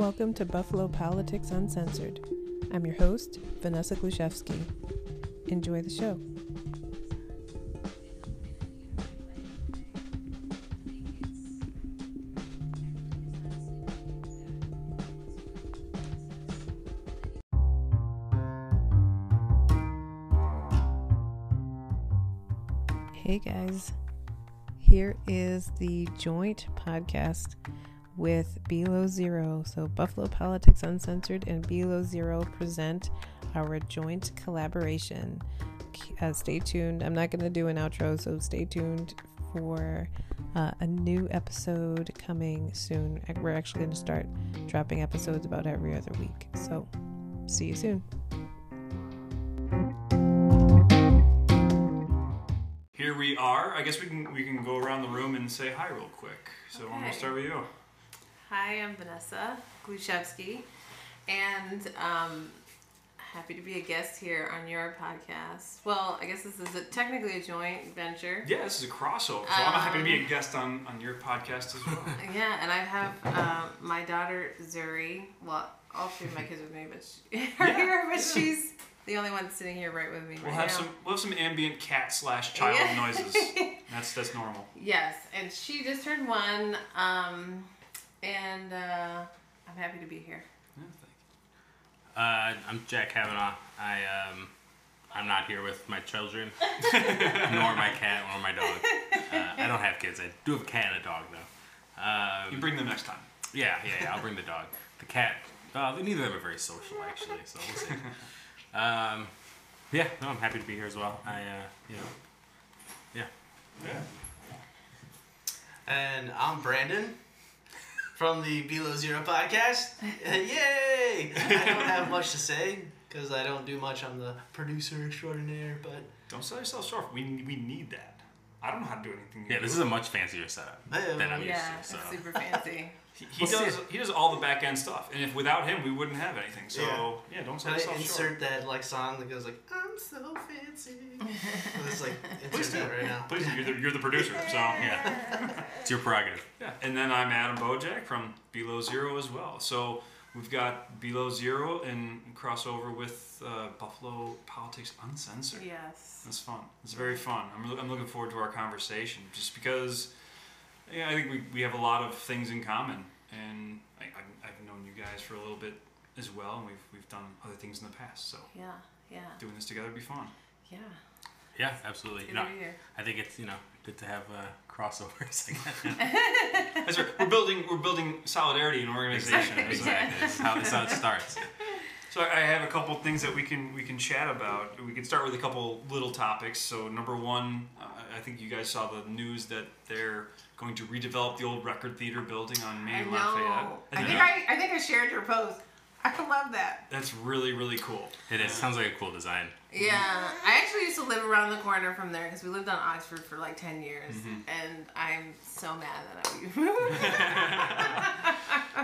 Welcome to Buffalo Politics Uncensored. I'm your host, Vanessa Gluszewski. Enjoy the show. Hey guys, here is the joint podcast with Below Zero. So Buffalo Politics Uncensored and Below Zero present our joint collaboration. Stay tuned. I'm not going to do an outro, so stay tuned for a new episode coming soon. We're actually going to start dropping episodes about every other week. So see you soon. Here we are. I guess we can go around the room and say hi real quick. So okay. I'm going to start with you. Hi, I'm Vanessa Gluszewski, and happy to be a guest here on your podcast. Well, I guess this is technically a joint venture. Yeah, this is a crossover, so I'm happy to be a guest on your podcast as well. Yeah, and I have my daughter, Zuri. Well, all three of my kids with me, but she's the only one sitting here right with me We'll have some ambient cat /child noises. That's normal. Yes, and she just turned one. And I'm happy to be here. Yeah, thank you. I'm Jack Kavanaugh. I'm not here with my children, nor my cat, nor my dog. I don't have kids. I do have a cat and a dog, though. You bring them next time. Yeah, I'll bring the dog. The cat, neither of them are very social, actually, so we'll see. I'm happy to be here as well. And I'm Brandon. From the Below Zero podcast. Yay! I don't have much to say because I don't do much. I'm the producer extraordinaire, but... Don't sell yourself short. We need that. I don't know how to do anything. Yeah, this is a much fancier setup than I'm used to. Yeah, so. Super fancy. He does all the back-end stuff, and if without him, we wouldn't have anything. So, don't sell yourself short. Insert that song that goes I'm so fancy. It's insert that right now. Please, you're the producer, so yeah. It's your prerogative. Yeah, and then I'm Adam Bojack from Below Zero as well. So we've got Below Zero and crossover with Buffalo Politics Uncensored. Yes. That's fun. It's very fun. I'm looking forward to our conversation just because... Yeah, I think we have a lot of things in common, and I've known you guys for a little bit as well, and we've done other things in the past. So yeah, doing this together would be fun. Yeah, absolutely. I think it's good to have crossovers. That's right. We're building solidarity in organization. Exactly. That's how it starts. So I have a couple things that we can chat about. We can start with a couple little topics. So number one, I think you guys saw the news that they're going to redevelop the old Record Theater building on Main and Lafayette. I think I shared your post. I love that. That's really, really cool. It is. Sounds like a cool design. Yeah. Mm-hmm. I actually used to live around the corner from there because we lived on Oxford for 10 years. Mm-hmm. And I'm so mad that I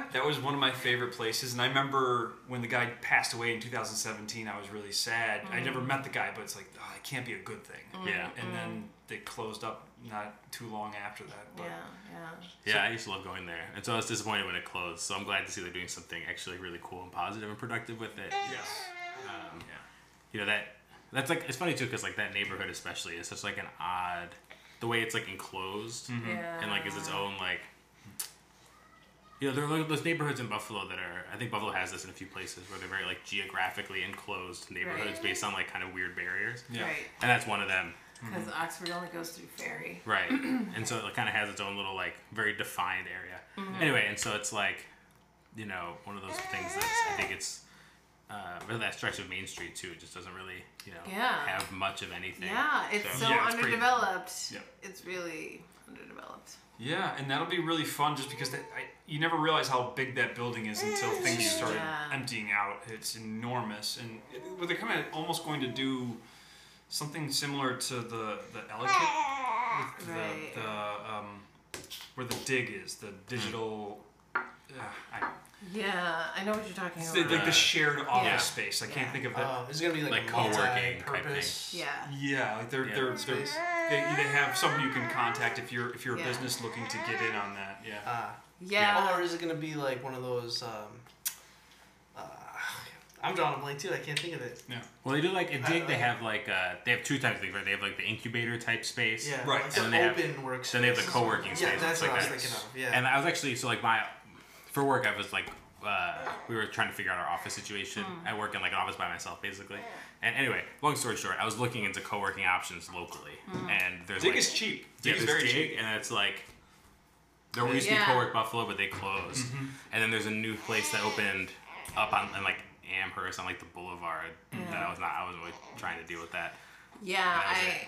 moved. That was one of my favorite places. And I remember when the guy passed away in 2017, I was really sad. Mm-hmm. I never met the guy, but it's it can't be a good thing. Mm-hmm. Yeah. And then they closed up not too long after that. But. Yeah. So, I used to love going there. And so I was disappointed when it closed. So I'm glad to see they're doing something actually really cool and positive and productive with it. Yes. It's funny too because that neighborhood especially is such an odd, the way it's enclosed mm-hmm. yeah. and is its own there are those neighborhoods in Buffalo that are, I think Buffalo has this in a few places where they're very geographically enclosed neighborhoods right. based on weird barriers. Yeah. Right. And that's one of them. Because mm-hmm. Oxford only goes through Ferry. Right. And so it kind of has its own little very defined area. Mm-hmm. Anyway, and so it's one of those things that I think it's. Really that stretch of Main Street too, it just doesn't really have much of anything. Yeah, it's so underdeveloped. It's really underdeveloped. Yeah, and that'll be really fun just because you never realize how big that building is until things start emptying out. It's enormous, and they're kind of almost going to do something similar to the Ellicott, where the dig is, the digital. I know what you're talking about. The shared office space. I can't think of that. It's gonna be like co-working type thing. Yeah. Yeah, they're They have somebody you can contact if you're a business looking to get in on that. Yeah. Or is it going to be like one of those? I'm drawing a blank too. I can't think of it. Yeah. Well, they do like in Dig. They have like they have two types of things, right? They have like the incubator type space. Yeah. Right. Like and then open they have workspace. Then they have the co-working space. Yeah, that's what I was thinking of. Yeah. And I was actually for work I was like. We were trying to figure out our office situation. I work in like an office by myself, basically. And anyway, long story short, I was looking into co-working options locally, and there's Dig is cheap. Yeah, Dig is very cheap, and it's like there used to be Co-work Buffalo, but they closed. Mm-hmm. And then there's a new place that opened up on like Amherst on like the Boulevard that I wasn't really trying to deal with that. Yeah, I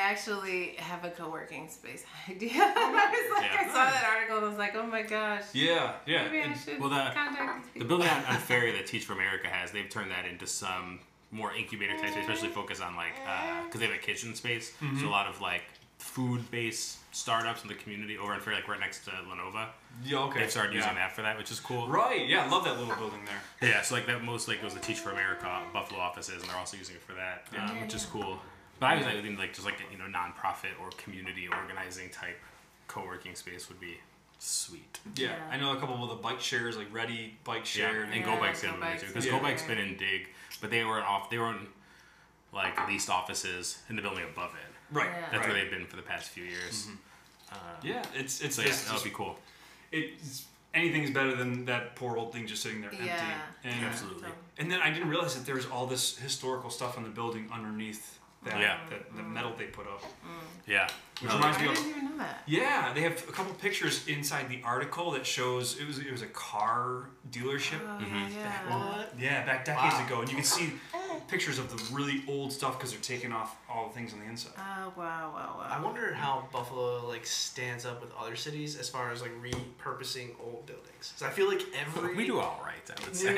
actually have a co-working space idea. I saw that article and I was like, oh my gosh. Yeah, yeah. Maybe I should contact these people. The building on Ferry that Teach for America has, they've turned that into some more incubator type space, especially focus on like, because they have a kitchen space. Mm-hmm. So a lot of like food-based startups in the community over on Ferry, like right next to Lenova. Yeah, okay. They've started using that for that, which is cool. Right, yeah, I love that little building there. Yeah, so like that mostly goes to Teach for America Buffalo offices, and they're also using it for that, which is cool. But I was thinking nonprofit or community organizing type co-working space would be sweet. Yeah, I know a couple of the bike shares, like Ready Bike Share and Go Bike's in there too, because Go Bike's been in Dig, but they were in like leased offices in the building above it. Right, that's where they've been for the past few years. Mm-hmm. That would be cool. Anything's better than that poor old thing just sitting there empty. And, absolutely. And then I didn't realize that there was all this historical stuff on the building underneath. The metal they put up. Yeah. Which reminds me of. I didn't even know that. Yeah, they have a couple pictures inside the article that shows it was a car dealership. Back decades ago, and you can see pictures of the really old stuff because they're taking off all the things on the inside. Oh wow! I wonder how Buffalo like stands up with other cities as far as like repurposing old buildings. Because I feel like we do all right. I would say.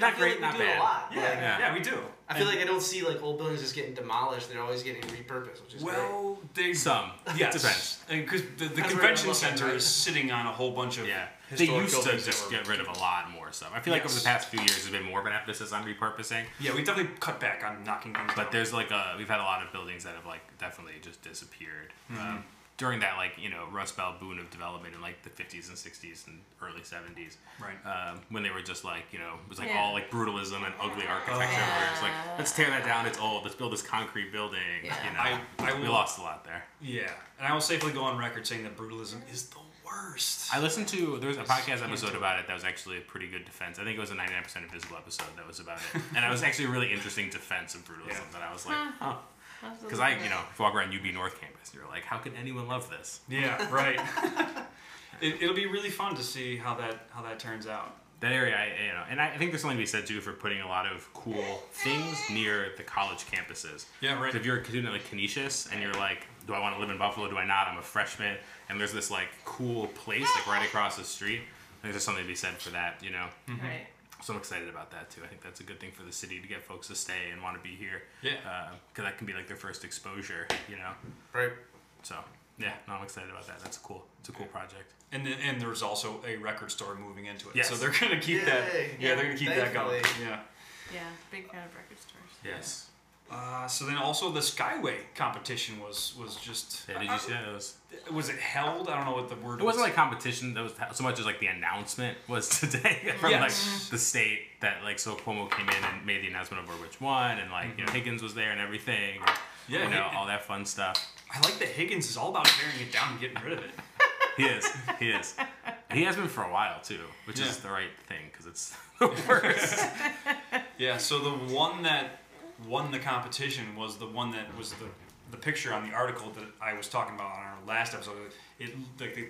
Not great, not bad. A lot. Yeah, we do. I feel like I don't see like old buildings just getting demolished. They're always getting repurposed, which is great. Some. Yeah, it depends. Because the convention center is sitting on a whole bunch of historic buildings. They used to just get rid of a lot more stuff. I feel like over the past few years, there's been more of an emphasis on repurposing. Yeah, we definitely cut back on knocking things down. But there's we've had a lot of buildings that have like definitely just disappeared. Mm-hmm. During that Rust Belt boom of development in like the 50s and 60s and early 70s, right? When they were just like it was like all like brutalism and ugly architecture. Where it's like let's tear that down. It's old. Let's build this concrete building. Yeah. We lost a lot there. Yeah, and I will safely go on record saying that brutalism is the worst. I listened to there was a podcast episode about it that was actually a pretty good defense. I think it was a 99% Invisible episode that was about it, and it was actually a really interesting defense of brutalism that I was like, huh. Because I, if you walk around UB North campus, you're like, how could anyone love this? Yeah, right. It'll be really fun to see how that turns out. That area, and I think there's something to be said too for putting a lot of cool things near the college campuses. Yeah, right. So if you're a student like Canisius and you're like, do I want to live in Buffalo? Do I not? I'm a freshman, and there's this like cool place like right across the street. I think there's something to be said for that, Mm-hmm. Right. So I'm excited about that too. I think that's a good thing for the city to get folks to stay and want to be here. Yeah. Because that can be like their first exposure, Right. So I'm excited about that. That's cool. It's a cool project. And there's also a record store moving into it. Yes. So they're gonna keep that. Yeah, they're gonna keep that going. Yeah. Yeah. Big fan of record stores. Yes. Yeah. So then also the Skyway competition was just. Yeah. Did you see that? Was it held? I don't know what the word was. It wasn't like competition. That was so much as like the announcement was today from like the state that like so Cuomo came in and made the announcement over which won and like Higgins was there and everything. Yeah, all that fun stuff. I like that Higgins is all about tearing it down and getting rid of it. He is. He has been for a while too, which is the right thing because it's the worst. Yeah. So the one that won the competition was the one that was the picture on the article that I was talking about on our last episode.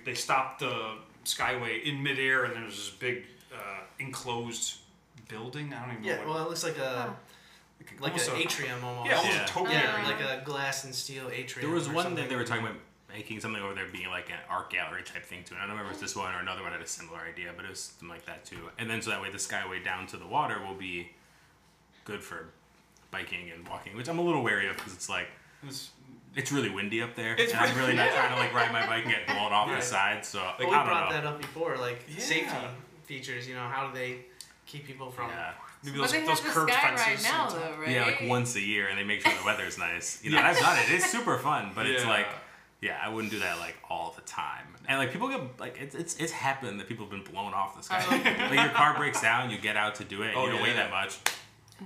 They stopped the Skyway in midair, and there was this big enclosed building. I don't even know. Yeah, it looks like an atrium almost. Yeah, almost a token area. Like a glass and steel atrium. There was one that they were talking about making something over there being like an art gallery type thing too. And I don't remember if it was this one or another one had a similar idea, but it was something like that too. And then so that way the Skyway down to the water will be good for biking and walking, which I'm a little wary of because it's like. It's really windy up there, and I'm really not trying to like ride my bike and get blown off the side. So like, I don't know. We brought that up before, like safety features. How do they keep people from Maybe those, but those curb fencers right now, though, right? Yeah, like once a year, and they make sure the weather's nice. You know, I've done it. It's super fun, but it's like, yeah, I wouldn't do that like all the time. And like people get like it's happened that people have been blown off the sky. Like your car breaks down, you get out to do it, and you don't weigh that much.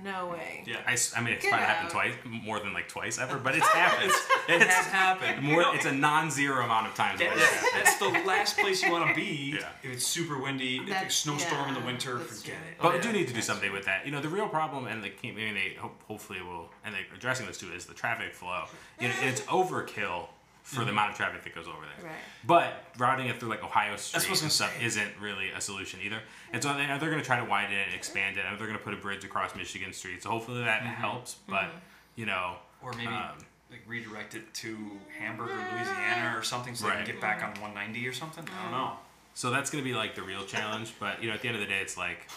No way. Yeah, I mean, it's probably happened twice, more than like twice ever, but it's happened. It has happened. It's a non-zero amount of times. That's the last place you want to be. Yeah. If it's super windy, if there's snowstorm in the winter, forget it. But we do need to do something with that. You know, the real problem, and like, I mean, they hopefully will, and they're addressing this too, is the traffic flow. You know, it's overkill for the amount of traffic that goes over there. Right. But routing it through like Ohio Street and stuff isn't really a solution either. And so they're going to try to widen it and expand it. And they're going to put a bridge across Michigan Street. So hopefully that helps. But, you know. Or maybe like redirect it to Hamburg or Louisiana or something so they can get back on 190 or something. I don't know. So that's going to be like the real challenge. But, you know, at the end of the day, it's like,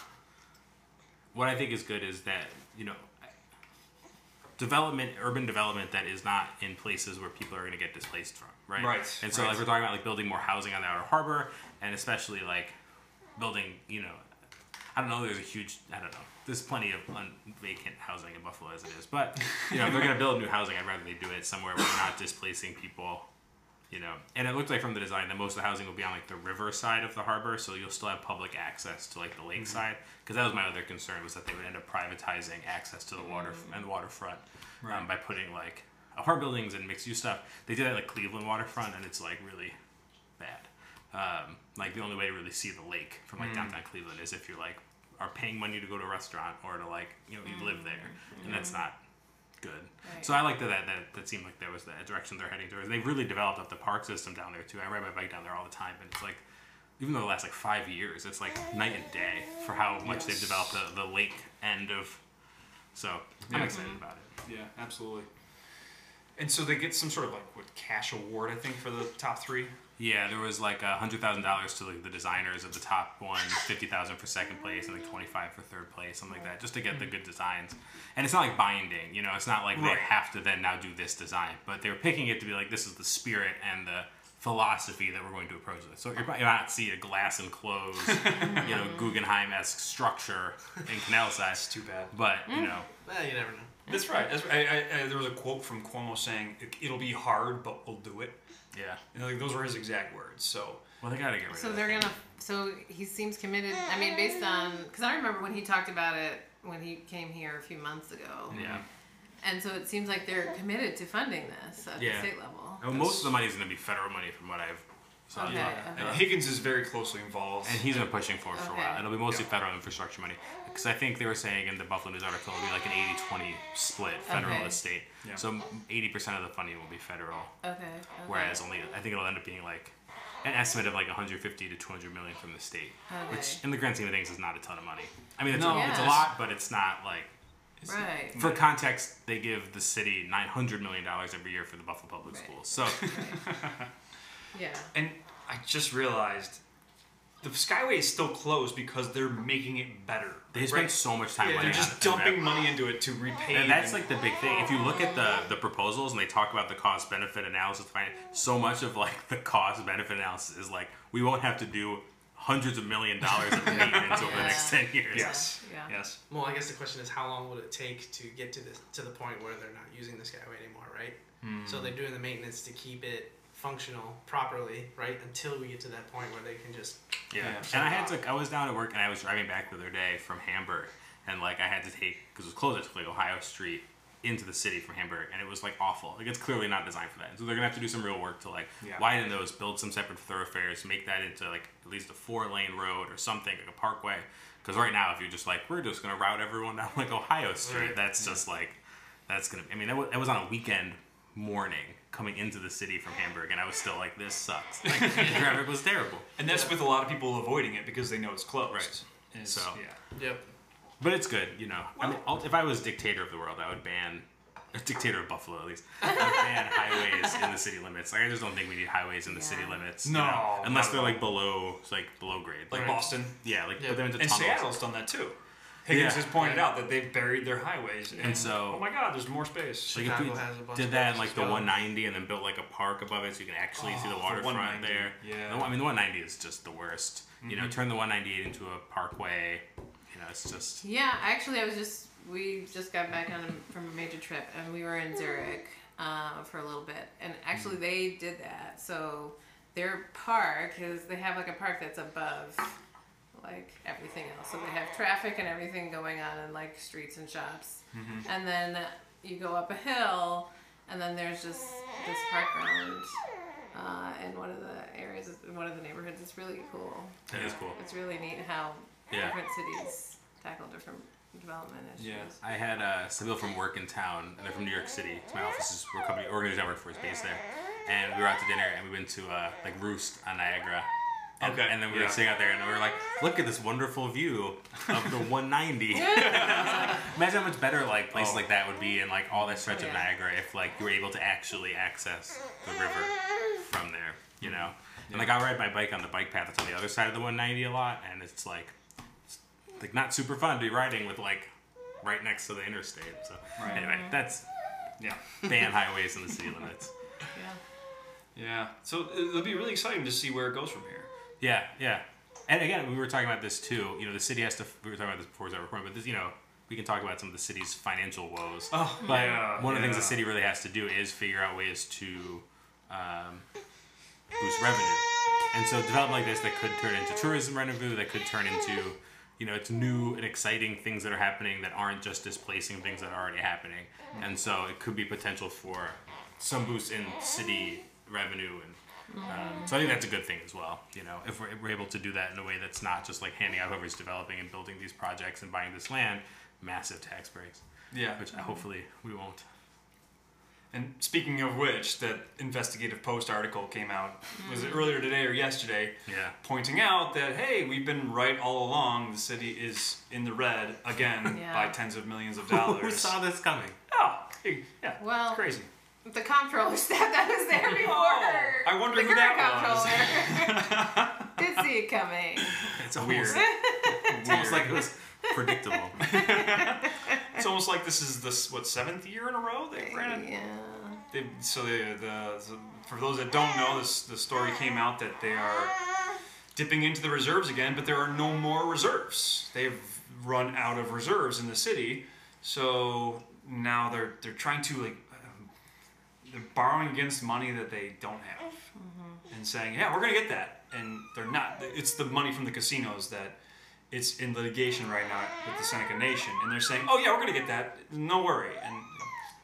what I think is good is that, you know, development, urban development that is not in places where people are going to get displaced from, right? Right. And so, like, we're talking about, like, building more housing on the Outer Harbor, and especially, like, building, you know, I don't know, there's a huge, I don't know, there's plenty of vacant housing in Buffalo as it is, but, you know, if they're going to build new housing, I'd rather they do it somewhere where we're not displacing people, you know. And it looks like from the design that most of the housing will be on, like, the river side of the harbor, so you'll still have public access to, like, the lake side, because that was my other concern, was that they would end up privatizing access to the water and the waterfront by putting, like, apartment buildings and mixed-use stuff. They did that, like, Cleveland waterfront, and it's, like, really bad. Like, the only way to really see the lake from, like, downtown Cleveland is if you're, like, are paying money to go to a restaurant or to, like, you know, you live there, and that's not good. Right. So I like that seemed like that was the direction they're heading towards. They've really developed up the park system down there too. I ride my bike down there all the time, and it's like, even though the last like 5 years, it's like night and day for how much they've developed the lake end of. So I'm excited about it. Yeah, absolutely. And so they get some sort of like what, cash award, I think, for the top three. Yeah, there was like $100,000 to like the designers of the top one, $50,000 for second place, and like $25,000 for third place, something like that, just to get the good designs. And it's not like binding, you know, it's not like they have to then now do this design, but they were picking it to be like, this is the spirit and the philosophy that we're going to approach this. So you're probably not see a glass enclosed, you know, Guggenheim-esque structure in Canal Side. It's too bad. But, you know. Well, you never know. That's right. That's right. I there was a quote from Cuomo saying, it'll be hard, but we'll do it. Yeah, and like those were his exact words. So well, they gotta get rid of that. So he seems committed. I mean, based on because I remember when he talked about it when he came here a few months ago. Yeah. And so it seems like they're committed to funding this at the state level. Well, most of the money is going to be federal money, from what I've saw. Okay. And Higgins is very closely involved, and he's been pushing for it for a while. It'll be mostly federal infrastructure money because I think they were saying in the Buffalo News article it'll be like an 80-20 split, federal and state. Yeah. So 80% of the funding will be federal. Okay. Whereas only I think it'll end up being like an estimate of like 150 to 200 million from the state, which in the grand scheme of things is not a ton of money. I mean, it's a lot, but it's not like. Right. For context, they give the city $900 million every year for the Buffalo Public Schools. So. Yeah. And I just realized the Skyway is still closed because they're making it better. They spend so much time. They're just dumping money into it to repay. And that's like the big thing. If you look at the proposals and they talk about the cost benefit analysis, so much of like the cost benefit analysis is like we won't have to do hundreds of $1,000,000s of maintenance over the next 10 years. Yes. Yeah. Yes. Well, I guess the question is how long would it take to get to the point where they're not using the Skyway anymore, right? So they're doing the maintenance to keep it functional properly, right? Until we get to that point where they can just and I was down at work and I was driving back the other day from Hamburg, and like I had to take because it was closed to like Ohio Street into the city from Hamburg, and it was like awful. Like it's clearly not designed for that, and so they're gonna have to do some real work to like widen those, build some separate thoroughfares, make that into like at least a 4-lane road or something, like a parkway. Because right now, if you're just like we're just gonna route everyone down like Ohio Street, that's just like that's gonna. I mean, that was on a weekend morning coming into the city from Hamburg, and I was still like, this sucks. Like, the traffic was terrible. And that's with a lot of people avoiding it because they know it's closed. Right. And so, but it's good, you know. Well, I mean, if I was dictator of the world, I would ban, dictator of Buffalo at least, I would ban highways in the city limits. Like, I just don't think we need highways in the city limits. No. You know, unless they're below grade. Like Boston. Yeah, like put them into tunnels. And Seattle's done that too. Higgins has pointed out that they've buried their highways, and so, oh my God, there's more space. Like Chicago has a bunch did that in like the 190, and then built like a park above it, so you can actually see the waterfront there. Yeah, I mean the 190 is just the worst. You know, turn the 198 into a parkway. You know, know, it's just... Yeah, actually, we just got back from a major trip, and we were in Zurich for a little bit. And actually, they did that. So their park is, they have like a park that's above like everything else. So they have traffic and everything going on in like streets and shops. Mm-hmm. And then you go up a hill, and then there's just this park ground in one of the areas, in one of the neighborhoods. It's really cool. It is cool. It's really neat how different cities tackle different development issues. Yeah. I had some people from work in town, and they're from New York City. So my office is, we're a company, organization I work for, is based there. And we were out to dinner, and we went to like Roost on Niagara. And, okay. And then we were sitting out there, and we were like, "Look at this wonderful view of the 190." Imagine how much better like places like that would be, and like all that stretch of Niagara, if like you were able to actually access the river from there, you know. Yeah. And like I ride my bike on the bike path that's on the other side of the 190 a lot, and it's like not super fun to be riding with like right next to the interstate. So anyway, that's ban highways in the city limits. Yeah. Yeah. So it'll be really exciting to see where it goes from here. Yeah, yeah. And again, we were talking about this too. You know, the city has to, we were talking about this before we started recording, but this, you know, we can talk about some of the city's financial woes. Oh, but one of the things the city really has to do is figure out ways to boost revenue. And so development like this that could turn into tourism revenue, that could turn into, you know, it's new and exciting things that are happening that aren't just displacing things that are already happening. And so it could be potential for some boost in city revenue and so I think that's a good thing as well, you know, if we're able to do that in a way that's not just like handing out whoever's developing and building these projects and buying this land, massive tax breaks. Yeah. Which hopefully we won't. And speaking of which, that Investigative Post article came out, was it earlier today or yesterday? Yeah. Pointing out that, hey, we've been right all along, the city is in the red again by tens of millions of dollars. Who saw this coming? Oh, yeah. Well, it's crazy. The comptroller said that was there before. Oh, I wonder who that was. Did see it coming. It's weird. It's almost like it was predictable. It's almost like this is the seventh year in a row they ran it. Yeah. So for those that don't know, the story came out that they are dipping into the reserves again, but there are no more reserves. They've run out of reserves in the city, so now they're trying to like. They're borrowing against money that they don't have and saying, yeah, we're going to get that. And they're not. It's the money from the casinos that it's in litigation right now with the Seneca Nation. And they're saying, oh, yeah, we're going to get that. No worry. And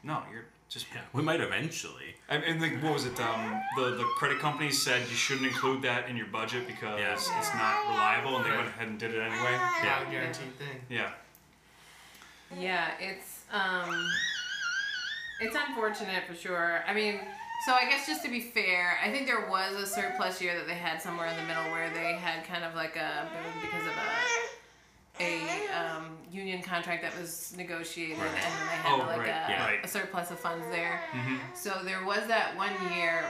no, you're just... Yeah, we might eventually. And like, what was it? The credit companies said you shouldn't include that in your budget because it's not reliable. And they went ahead and did it anyway. Yeah, guaranteed thing. Yeah. Yeah, It's unfortunate for sure. I mean, so I guess just to be fair, I think there was a surplus year that they had somewhere in the middle where they had kind of like a boom because of a union contract that was negotiated and then they had a surplus of funds there. Mm-hmm. So there was that one year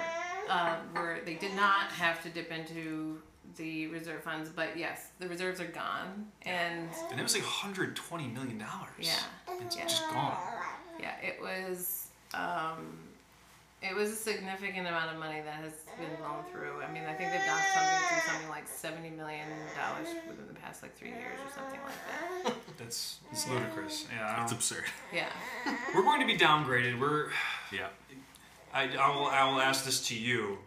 where they did not have to dip into the reserve funds, but yes, the reserves are gone. And it was like $120 million. Yeah. It's just gone. Yeah, it was a significant amount of money that has been blown through. I mean, I think they've done something like $70 million within the past like 3 years or something like that. It's ludicrous. Yeah, it's absurd. Yeah, we're going to be downgraded. I will ask this to you: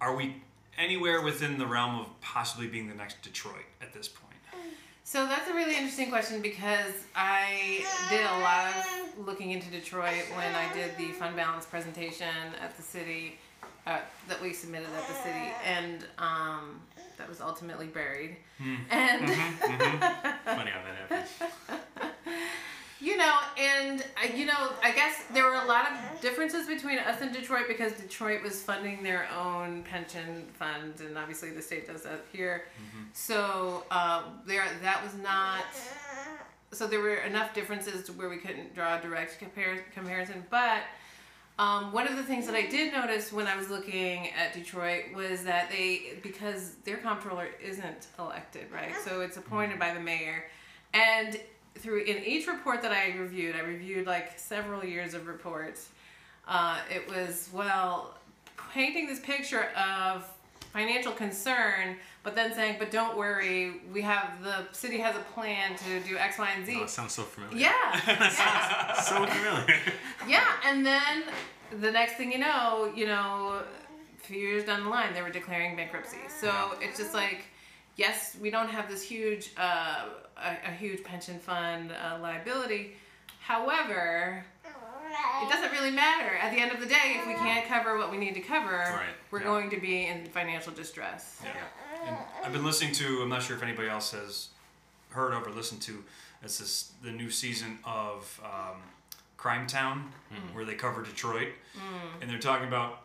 are we anywhere within the realm of possibly being the next Detroit at this point? So that's a really interesting question because I did a lot of looking into Detroit when I did the fund balance presentation at the city, that we submitted at the city, and that was ultimately buried. And funny how that happens. I guess there were a lot of differences between us and Detroit because Detroit was funding their own pension fund, and obviously the state does that here. So there were enough differences to where we couldn't draw a direct comparison. But one of the things that I did notice when I was looking at Detroit was that because their comptroller isn't elected, right? So it's appointed by the mayor, and in each report that I reviewed like several years of reports, it was painting this picture of financial concern, but then saying, but don't worry, we have, the city has a plan to do X, Y, and Z. Oh, it sounds so familiar. Yeah. That sounds so familiar. Yeah, and then the next thing you know, a few years down the line, they were declaring bankruptcy. So it's just like, yes, we don't have this huge, a huge pension fund liability. However, it doesn't really matter. At the end of the day, if we can't cover what we need to cover, we're going to be in financial distress. Yeah. And I've been listening to, I'm not sure if anybody else has heard of or listened to, it's this, the new season of Crime Town, where they cover Detroit. And they're talking about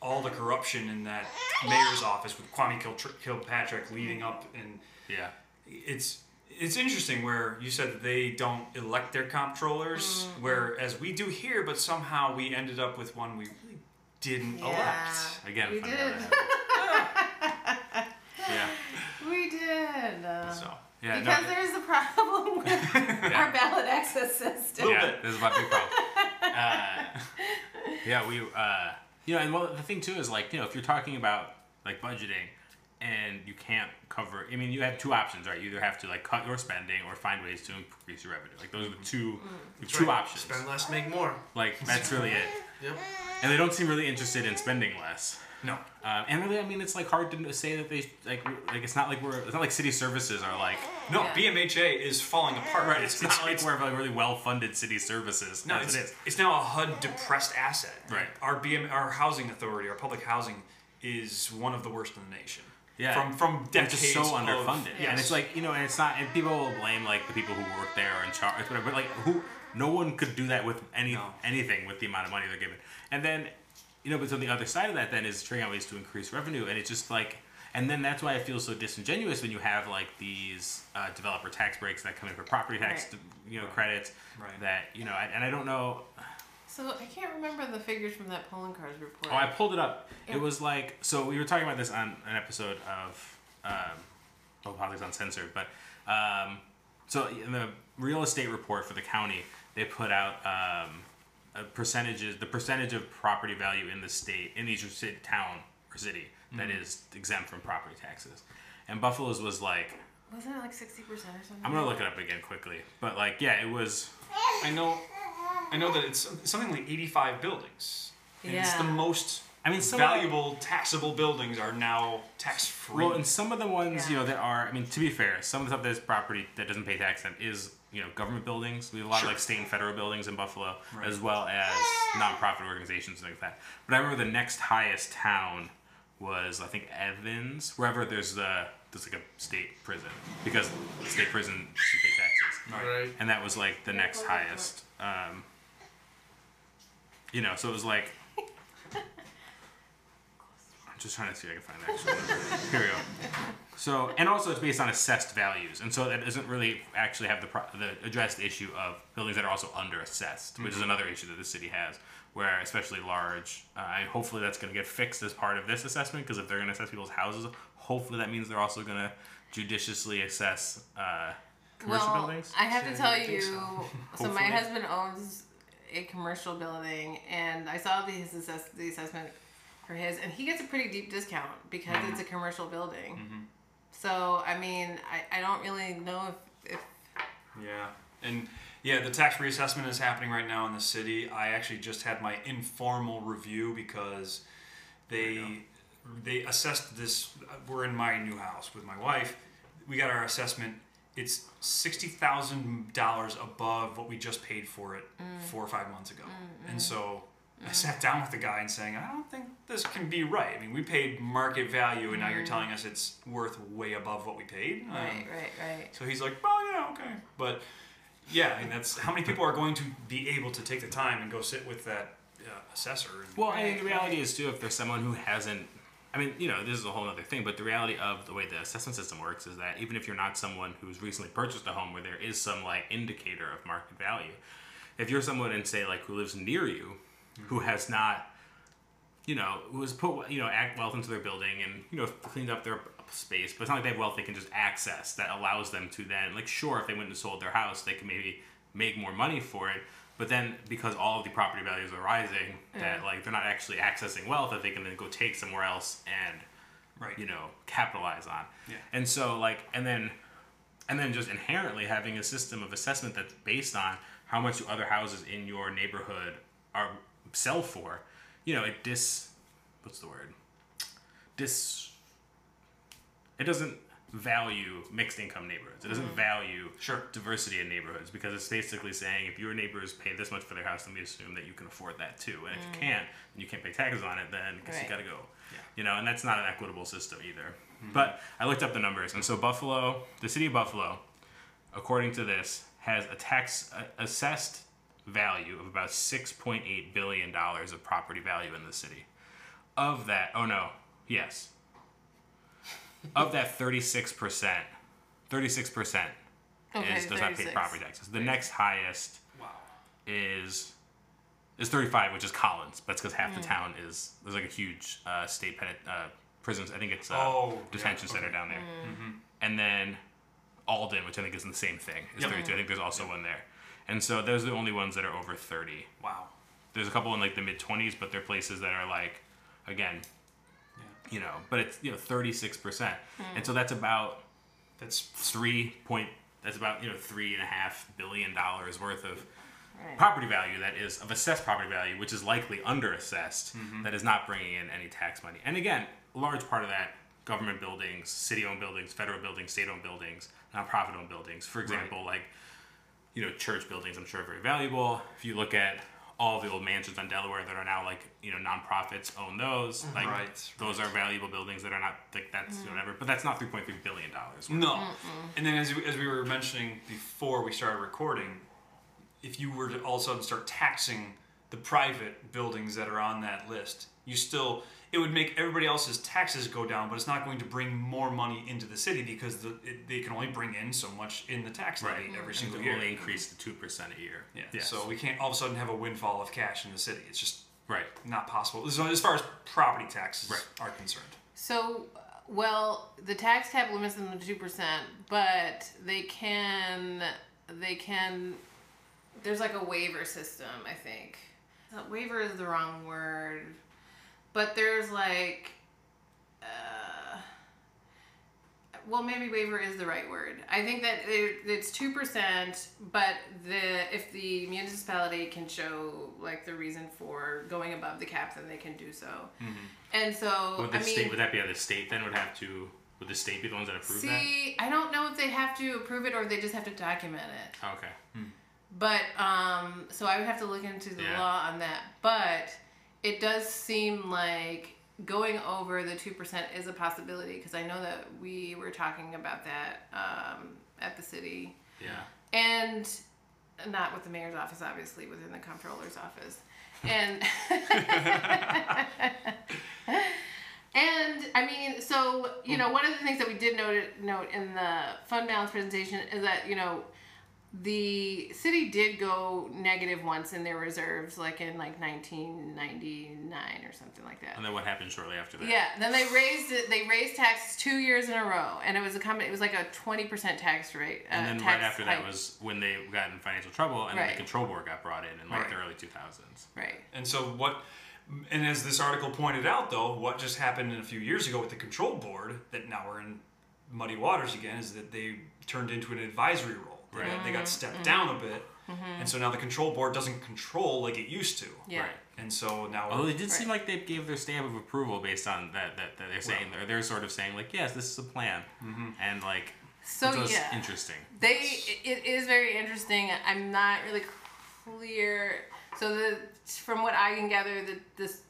all the corruption in that mayor's office with Kwame Kilpatrick leading up. And it's interesting where you said that they don't elect their comptrollers, whereas we do here, but somehow we ended up with one we really didn't elect. Again, we did. We did. So, yeah, because there's a problem with our ballot access system. Yeah, this is my big problem. Yeah, we, you know, and well, the thing too is like, you know, if you're talking about like budgeting, and you can't cover, I mean, you have two options, right? You either have to like cut your spending or find ways to increase your revenue. Like those are the two options. Spend less, make more. Like that's really it. Yep. And they don't seem really interested in spending less. No. And really, I mean, it's like hard to say that they like it's not like we're, it's not like city services are like BMHA is falling apart. Right. It's not like we're like really well funded city services. No, it is. It's now a HUD depressed asset. Right. Our housing authority, our public housing, is one of the worst in the nation. Yeah, from decades, just so underfunded. Yes. And it's like, you know, and it's not, and people will blame like the people who work there or in charge, whatever, but like no one could do that with anything with the amount of money they're given. And then, you know, but on the other side of that then is figuring out ways to increase revenue, and it's just like, and then that's why I feel so disingenuous when you have like these developer tax breaks that come in for property tax, you know, credits that, you know, and I don't know. So I can't remember the figures from that Poland Cars report. Oh, I pulled it up. It was like, so we were talking about this on an episode of Buffalo Politics Uncensored, but so in the real estate report for the county, they put out the percentage of property value in the state, in each town or city that is exempt from property taxes. And Buffalo's was like, wasn't it like 60% or something? I'm gonna look it up again quickly, but like it was. I know that it's something like 85 buildings. And it's the most valuable taxable buildings are now tax-free. Well, and some of the ones, you know, that are, I mean, to be fair, some of the stuff that's property that doesn't pay tax then is, you know, government buildings. We have a lot of, like, state and federal buildings in Buffalo, as well as nonprofit organizations and things like that. But I remember the next highest town was, I think, Evans, wherever there's like a state prison, because the state prison should pay taxes. Right. And that was, like, the next highest. You know, so it was like, I'm just trying to see if I can find actually. Here we go. So, and also it's based on assessed values, and so that doesn't really actually have the addressed issue of buildings that are also under assessed, which is another issue that the city has, where especially large, and hopefully that's going to get fixed as part of this assessment, because if they're going to assess people's houses, hopefully that means they're also going to judiciously assess commercial buildings. I have to tell you, so my husband owns a commercial building, and I saw the assessment for his, and he gets a pretty deep discount because it's a commercial building. So I mean, I don't really know if the tax reassessment is happening right now in the city. I actually just had my informal review because they assessed this. We're in my new house with my wife. We got our assessment. It's $60,000 above what we just paid for it 4 or 5 months ago. And so I sat down with the guy and saying, I don't think this can be right. I mean, we paid market value, and now you're telling us it's worth way above what we paid. Right. So he's like, well, yeah, okay. But, yeah, I mean, that's how many people are going to be able to take the time and go sit with that assessor. Well, I think the reality is, too, if there's someone who hasn't, I mean, you know, this is a whole other thing, but the reality of the way the assessment system works is that even if you're not someone who's recently purchased a home where there is some, like, indicator of market value, if you're someone, and say, like, who lives near you, who has not, you know, who has put, you know, wealth into their building and, you know, cleaned up their space, but it's not like they have wealth they can just access that allows them to then, like, sure, if they went and sold their house, they can maybe make more money for it. But then, because all of the property values are rising, that like they're not actually accessing wealth that they can then go take somewhere else and right, you know, capitalize on. Yeah. And so like, and then just inherently having a system of assessment that's based on how much do other houses in your neighborhood are sell for, you know, it it doesn't value mixed income neighborhoods. It doesn't value diversity in neighborhoods, because it's basically saying if your neighbors pay this much for their house, then we assume that you can afford that too. And if you can't, and you can't pay taxes on it, then I guess you got to go. Yeah. You know, and that's not an equitable system either. Mm-hmm. But I looked up the numbers. And so Buffalo, the city of Buffalo, according to this, has a tax assessed value of about $6.8 billion of property value in the city. Of that, of that 36% does not pay property taxes. The next highest is 35, which is Collins. That's because half the town there's like a huge state prisons. I think it's a detention center down there. Mm-hmm. And then Alden, which I think is the same thing, is 32. I think there's also one there. And so those are the only ones that are over 30. Wow. There's a couple in like the mid-20s, but they're places that are like, again... You know, but it's 36%, and so that's about $3.5 billion worth of property value that is of assessed property value, which is likely underassessed, that is not bringing in any tax money. And again, a large part of that, government buildings, city-owned buildings, federal buildings, state-owned buildings, nonprofit-owned buildings. For example, like church buildings, I'm sure are very valuable. If you look at all the old mansions on Delaware that are now nonprofits own those. Like those are valuable buildings that are not like that's whatever. But that's not $3.3 billion. No. And then as we were mentioning before we started recording, if you were to all of a sudden start taxing the private buildings that are on that list, it would make everybody else's taxes go down, but it's not going to bring more money into the city because they can only bring in so much in the tax levy every single year. It only increase to 2% a year. Yeah. Yes. So we can't all of a sudden have a windfall of cash in the city. It's just not possible as far as property taxes are concerned. So, the tax cap limits them to 2%, but they can. There's like a waiver system, I think. Waiver is the wrong word. But there's like, maybe waiver is the right word. I think that it's 2%, but if the municipality can show like the reason for going above the cap, then they can do so. Mm-hmm. And so, would that be how the state then would have to? Would the state be the ones that approve that? See, I don't know if they'd have to approve it or they just have to document it. Okay. Hmm. But so I would have to look into the law on that, but. It does seem like going over the 2% is a possibility because I know that we were talking about that at the city. Yeah. And not with the mayor's office, obviously, within the comptroller's office. And, one of the things that we did note in the fund balance presentation is that, the city did go negative once in their reserves, like in 1999 or something like that. And then what happened shortly after that? Yeah, then they raised it. They raised taxes 2 years in a row, and it was like a 20% tax rate. And then right after that was when they got in financial trouble, and then the control board got brought in the early 2000s. Right. And so what? And as this article pointed out, though, what just happened a few years ago with the control board that now we're in muddy waters again is that they turned into an advisory role. Right. Mm-hmm. They got stepped down a bit, and so now the control board doesn't control like it used to. Yeah. Right. And so now, although it did seem like they gave their stamp of approval based on that they're saying they're sort of saying like yes, this is a plan, and like so which was interesting. It is very interesting. I'm not really clear. So from what I can gather, the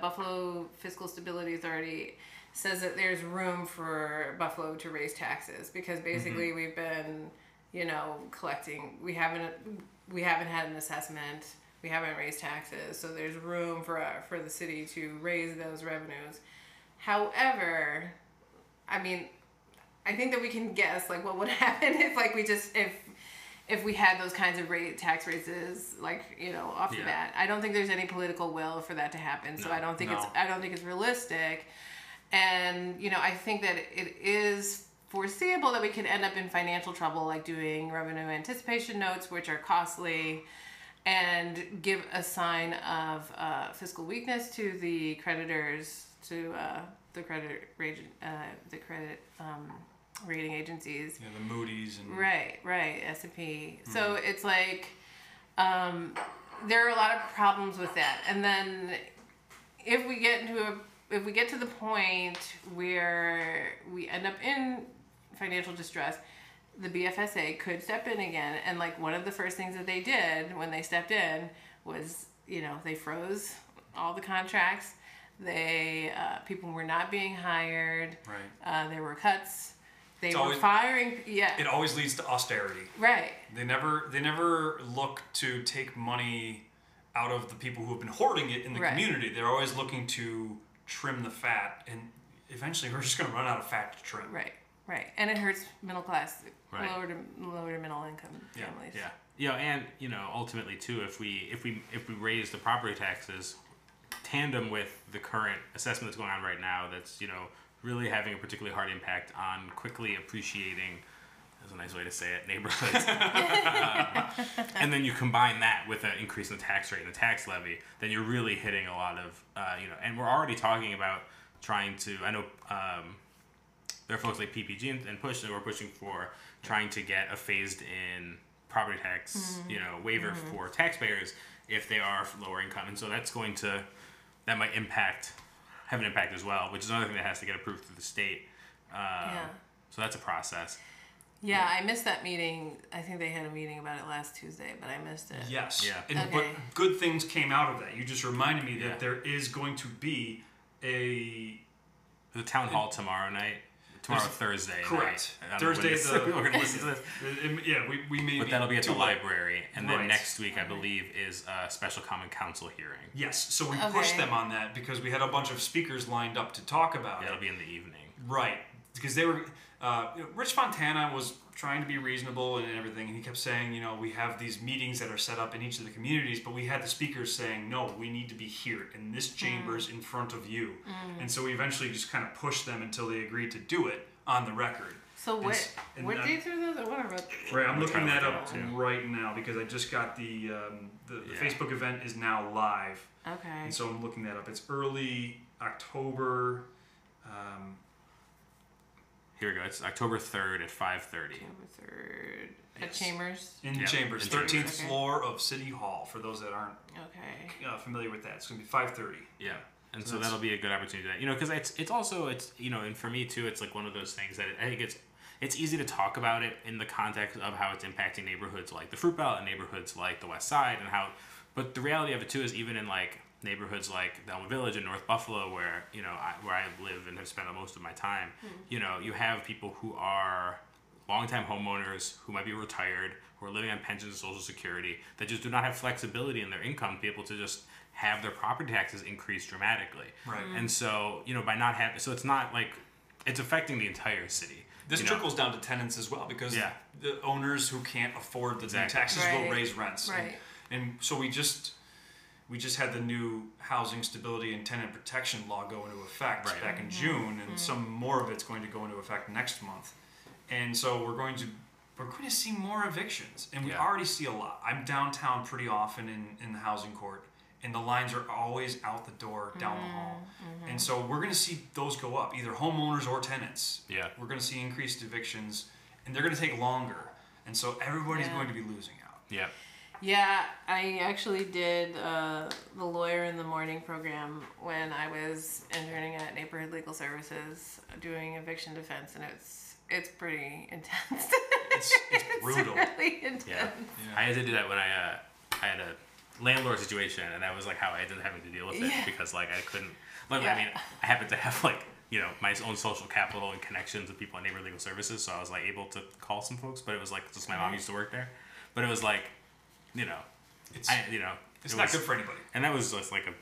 Buffalo Fiscal Stability Authority says that there's room for Buffalo to raise taxes because basically we've been. Collecting. We haven't had an assessment. We haven't raised taxes, so there's room for the city to raise those revenues. However, I think that we can guess like what would happen if if we had those kinds of tax raises off the bat. I don't think there's any political will for that to happen. No, so I don't think it's realistic. And I think that it is. Foreseeable that we could end up in financial trouble, like doing revenue anticipation notes, which are costly and give a sign of fiscal weakness to the creditors to the credit rating agencies. Yeah, the Moody's and right, S&P. Mm-hmm. So it's like there are a lot of problems with that. And then if we get to the point where we end up in financial distress, the BFSA could step in again. And like one of the first things that they did when they stepped in was, you know, they froze all the contracts. They people were not being hired. Right. There were cuts. They were firing. Yeah. It always leads to austerity. Right. They never look to take money out of the people who have been hoarding it in the community. They're always looking to trim the fat, and eventually we're just going to run out of fat to trim. Right. Right, and it hurts middle class, lower to middle income families. Yeah, yeah, and you know, ultimately too, if we raise the property taxes, tandem with the current assessment that's going on right now, that's, you know, really having a particularly hard impact on quickly appreciating. That's a nice way to say it, neighborhoods. And then you combine that with an increase in the tax rate and the tax levy, then you're really hitting a lot of and we're already talking about trying to. I know. There are folks like PPG and Push that were pushing for trying to get a phased-in property tax, waiver for taxpayers if they are lower income, and so that might have an impact as well, which is another thing that has to get approved through the state. So that's a process. Yeah, I missed that meeting. I think they had a meeting about it last Tuesday, but I missed it. Yes. Yeah. And, okay. But good things came out of that. You just reminded me that there is going to be the town hall tomorrow night. Tomorrow, Thursday. Correct. Thursday is the... We're going to listen to this. Yeah, we may... But that'll be at the library. And then next week, I believe, is a special common council hearing. Yes. So we pushed them on that because we had a bunch of speakers lined up to talk about it. That'll be in the evening. Right. Because they were... Rich Fontana was trying to be reasonable and everything. And he kept saying, you know, we have these meetings that are set up in each of the communities. But we had the speakers saying, no, we need to be here. And this chamber's in front of you. Mm. And so we eventually just kind of pushed them until they agreed to do it on the record. So what dates are those? Right, I'm looking that up right now because I just got the Facebook event is now live. Okay. And so I'm looking that up. It's early October... Here we go. It's October 3rd at 5:30. October 3rd at Chambers. In Chambers, 13th floor of City Hall. For those that aren't familiar with that, it's going to be 5:30. Yeah, and so that'll be a good opportunity. You know, because it's also and for me too, it's like one of those things that I think it's easy to talk about it in the context of how it's impacting neighborhoods like the Fruit Belt and neighborhoods like the West Side and how, but the reality of it too is even in like neighborhoods like the Elma Village in North Buffalo, where I live and have spent most of my time, you have people who are longtime homeowners who might be retired, who are living on pensions and Social Security, that just do not have flexibility in their income to be able to just have their property taxes increase dramatically. Right, and so by not having, so it's not like it's affecting the entire city. This trickles down to tenants as well because the owners who can't afford the taxes will raise rents. Right, and so we just had the new housing stability and tenant protection law go into effect back in June, and some more of it's going to go into effect next month. And so we're going to see more evictions, and we already see a lot. I'm downtown pretty often in the housing court, and the lines are always out the door down the hall. Mm-hmm. And so we're going to see those go up, either homeowners or tenants. Yeah, we're going to see increased evictions, and they're going to take longer. And so everybody's going to be losing out. Yeah. Yeah, I actually did the Lawyer in the Morning program when I was interning at Neighborhood Legal Services doing eviction defense, and it's pretty intense. It's brutal. It's really intense. Yeah. I had to do that when I had a landlord situation, and that was like how I ended up having to deal with it because like I couldn't. I mean, I happened to have like my own social capital and connections with people at Neighborhood Legal Services, so I was like able to call some folks. But it was like just my mom used to work there, but it was like. It's not good for anybody. And that was just like a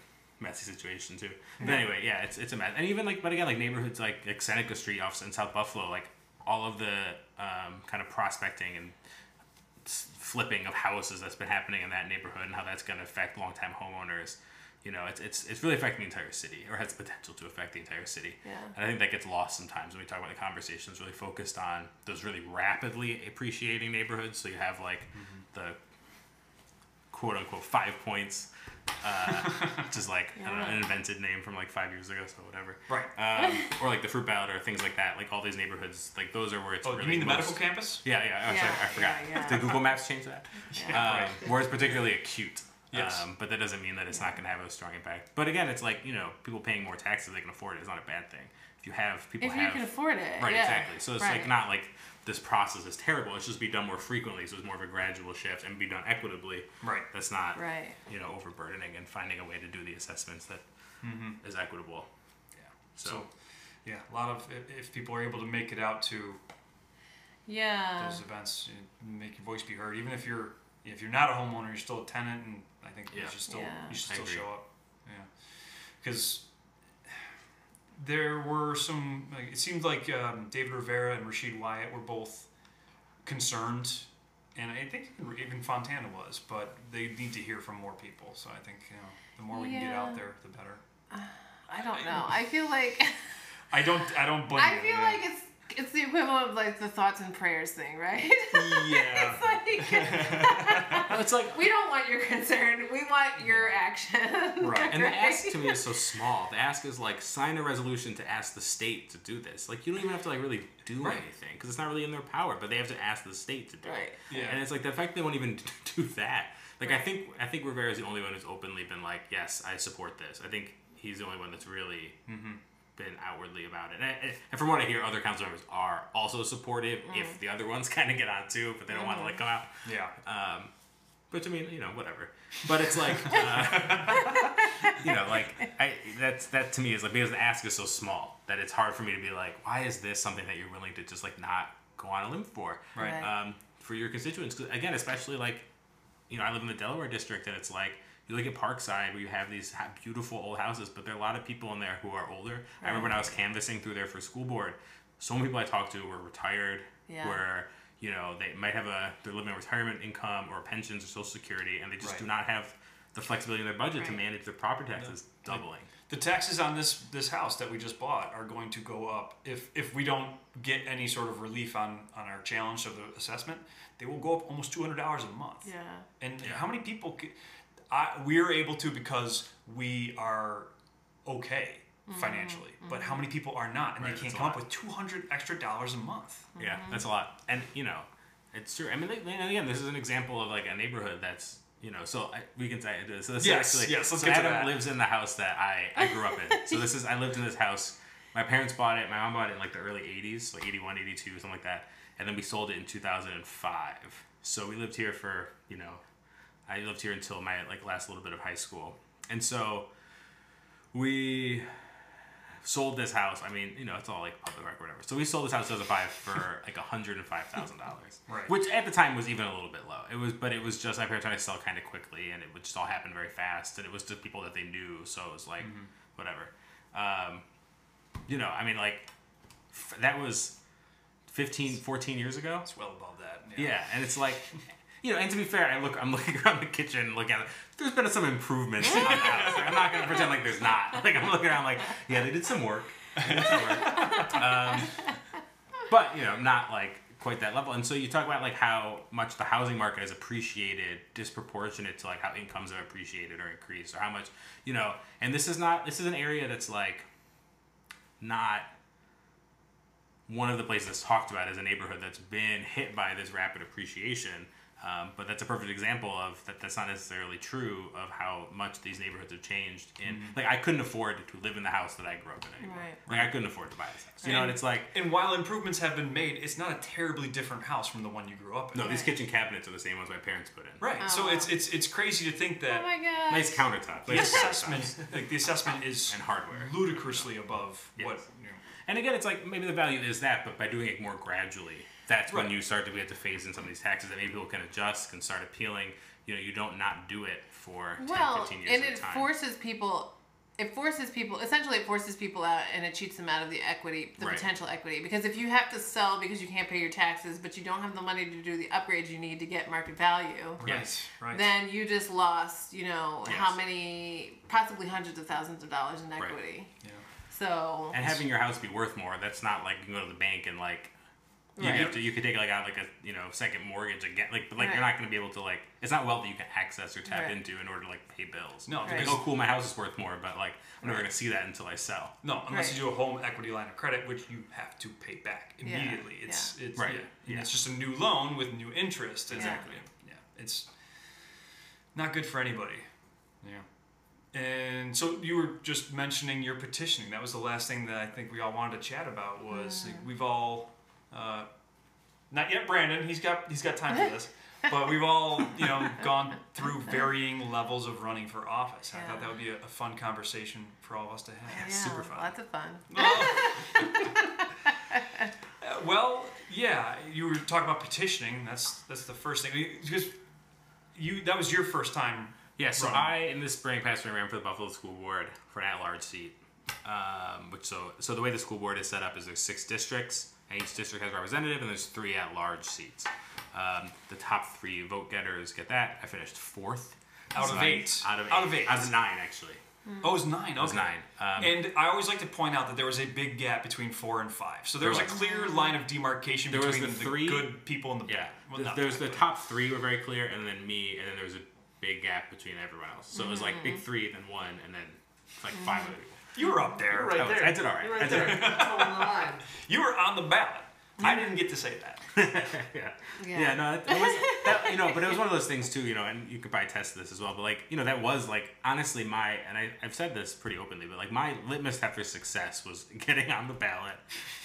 messy situation too. But anyway, it's a mess. And even like, but again, like neighborhoods like Seneca Street off in South Buffalo, like all of the kind of prospecting and flipping of houses that's been happening in that neighborhood and how that's going to affect longtime homeowners. It's really affecting the entire city, or has the potential to affect the entire city. Yeah. And I think that gets lost sometimes when we talk about the conversations really focused on those really rapidly appreciating neighborhoods. So you have like the quote unquote 5 points, which is like I don't know, an invented name from like 5 years ago, so whatever. Right. Or like the Fruit Belt or things like that. Like all these neighborhoods, like those are where it's. Oh, really you mean the medical campus? Yeah. Sorry, I forgot. Did Google Maps change that? Where it's particularly acute. Yes. But that doesn't mean that it's not going to have a strong impact. But again, it's like, you know, people paying more taxes, they can afford it. It's not a bad thing. If you have people, if you can afford it, right? Yeah. Exactly. So it's like not like this process is terrible. It's just be done more frequently. So it's more of a gradual shift and be done equitably. Right. That's not you know, overburdening and finding a way to do the assessments that is equitable. Yeah. So yeah, a lot of if people are able to make it out to those events, you know, make your voice be heard, even if you're. If you're not a homeowner, you're still a tenant, and I think you should still show up. Yeah, because there were some. Like, it seemed like David Rivera and Rasheed Wyatt were both concerned, and I think even Fontana was. But they need to hear from more people. So I think the more we can get out there, the better. I don't know. I feel like I don't blame. I feel like it's the equivalent of like the thoughts and prayers thing, right? Yeah. It's like we don't want your concern. We want your action. Right. And the ask to me is so small. The ask is like sign a resolution to ask the state to do this. Like you don't even have to like really do anything because it's not really in their power, but they have to ask the state to do it. Yeah. And it's like the fact they won't even do that. Like I think Rivera is the only one who's openly been like, yes, I support this. I think he's the only one that's really. Been outwardly about it, and from what I hear, other council members are also supportive if the other ones kind of get on too, but they don't want to like come out. Yeah. But I mean, you know, whatever. But it's like, you know, like that to me is like because the ask is so small that it's hard for me to be like, why is this something that you're willing to just like not go on a limb for, for your constituents? Because again, especially like, you know, I live in the Delaware district, and it's like. You look at Parkside where you have these beautiful old houses, but there are a lot of people in there who are older. Right. I remember when I was canvassing through there for school board, so many people I talked to were retired, where, you know, they might have they're living on retirement income or pensions or Social Security, and they just do not have the flexibility in their budget to manage their property taxes doubling. The taxes on this house that we just bought are going to go up. If we don't get any sort of relief on our challenge of the assessment, they will go up almost $200 a month. Yeah. And how many people... we're able to because we are okay financially, but how many people are not, and they can't come up with $200 extra a month? Yeah, that's a lot, and you know, it's true. I mean, again, this is an example of like a neighborhood that's you know. So we can say this. So this yes. Let's so get Adam to that. Lives in the house that I grew up in. So I lived in this house. My parents bought it. My mom bought it in like the early '80s, like '81, '82, something like that, and then we sold it in 2005. So we lived here for you know. I lived here until my like last little bit of high school, and so we sold this house. I mean, you know, it's all like public record, or whatever. So we sold this house in 2005 for like $105,000, which at the time was even a little bit low. It was just my parents trying to sell kind of quickly, and it would just all happen very fast, and it was to people that they knew. So it was like whatever, you know. I mean, like that was 14 years ago. It's well above that. Yeah, and it's like. You know, and to be fair, I'm looking around the kitchen, looking at it. There's been some improvements in the house. Like, I'm not going to pretend like there's not. Like, I'm looking around like, yeah, they did some work. But, you know, not, like, quite that level. And so you talk about, like, how much the housing market has appreciated disproportionate to, like, how incomes have appreciated or increased or how much, you know. And this is an area that's, like, not... one of the places that's talked about as a neighborhood that's been hit by this rapid appreciation. But that's a perfect example of that's not necessarily true of how much these neighborhoods have changed. And like, I couldn't afford to live in the house that I grew up in anymore. Right. Like, I couldn't afford to buy this house. You know, and it's like... And while improvements have been made, it's not a terribly different house from the one you grew up in. No, these kitchen cabinets are the same ones my parents put in. Right. Oh. So it's crazy to think that... Oh my God. Nice countertop. The assessment is... And hardware. Ludicrously above what... You know, and again, it's like, maybe the value is that, but by doing it more gradually... That's when you start to have to phase in some of these taxes that maybe people can adjust and start appealing. You know, you don't not do it for 10, 15 years at a time. Essentially it forces people out, and it cheats them out of the equity, the potential equity. Because if you have to sell because you can't pay your taxes, but you don't have the money to do the upgrades you need to get market value, then you just lost, you know, how many, possibly hundreds of thousands of dollars in equity. Right. Yeah. So. And having your house be worth more, that's not like you can go to the bank and like, You right. have to. You could take like out like a second mortgage again. Like but like right. you're not going to be able to like. It's not wealth that you can access or tap right. into in order to like pay bills. No. Right. Like, oh cool, my house is worth more, but like I'm never going to see that until I sell. No, unless right. you do a home equity line of credit, which you have to pay back immediately. Yeah. It's right. Yeah. It's just a new loan with new interest. Exactly. Yeah. It's not good for anybody. Yeah. And so you were just mentioning your petitioning. That was the last thing that I think we all wanted to chat about. Was like, we've all. Not yet, Brandon. He's got time for this, but we've all gone through varying levels of running for office. Yeah. I thought that would be a fun conversation for all of us to have. Yeah, super fun. Lots of fun. Well, yeah. You were talking about petitioning. That's the first thing because that was your first time. Yeah. So running. I in this spring past spring ran for the Buffalo School Board for an at-large seat. So the way the school board is set up is there's 6 districts. And each district has a representative, and there's 3 at-large seats. The top 3 vote-getters get that. I finished 4th. Out of 8. Out of 9, actually. Mm-hmm. Oh, it was 9. Okay. It was 9. And I always like to point out that there was a big gap between 4 and 5. So there was a clear line of demarcation between the three, good people and the bad. Yeah. Well, there's the top 3 were very clear, and then me, and then there was a big gap between everyone else. So it was like big 3, then 1, and then like 5 other people. You were up there. I did all right. I did all right. You were on the ballot. I didn't get to say that. Yeah. No, it was, but it was one of those things too, and you could probably test this as well, but like, that was like, honestly I've said this pretty openly, but like my litmus test for success was getting on the ballot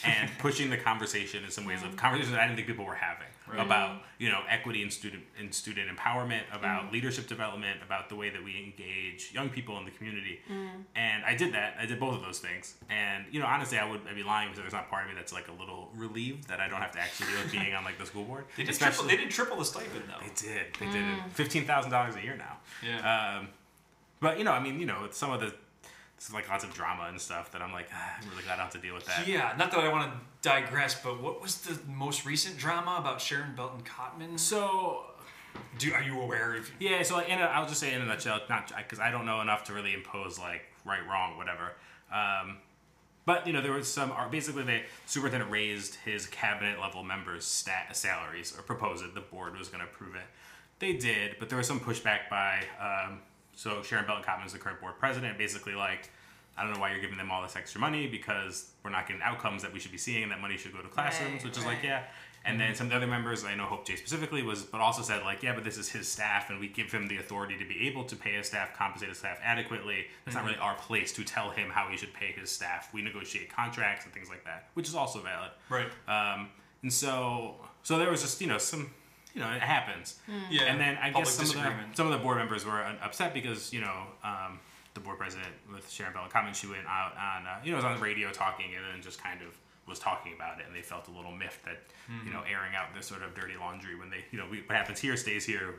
and pushing the conversation in some ways of conversations that I didn't think people were having about, equity and student empowerment, about leadership development, about the way that we engage young people in the community. And I did that. I did both of those things. And, honestly, I'd be lying if there's not part of me that's like a little relieved that I don't have to actually deal with being on like the school board. They did triple the stipend though. They did $15,000 a year now. Yeah. But it's some of the like lots of drama and stuff that I'm like I'm really glad I don't have to deal with that. Yeah, not that I want to digress, but what was the most recent drama about Sharon Belton Cotman? So, are you aware of? Yeah. So like, I'll just say in a nutshell, not because I don't know enough to really impose like right, wrong, whatever. But, there was some, basically the superintendent raised his cabinet-level members' salaries, or proposed it. The board was going to approve it. They did, but there was some pushback by, so Sharon Belton Cotman is the current board president, basically like, I don't know why you're giving them all this extra money, because we're not getting outcomes that we should be seeing, and that money should go to classrooms, which is like, yeah. And then some of the other members, I know Hope Jay specifically, but also said like, yeah, but this is his staff, and we give him the authority to be able to pay his staff, compensate his staff adequately. It's not really our place to tell him how he should pay his staff. We negotiate contracts and things like that, which is also valid. Right. And so there was just, some, it happens. Yeah. And then I guess some of the board members were upset because, the board president with Sharon Belton Cotman, she went out on, was on the radio talking and then just kind of was talking about it, and they felt a little miffed that airing out this sort of dirty laundry when they what happens here stays here,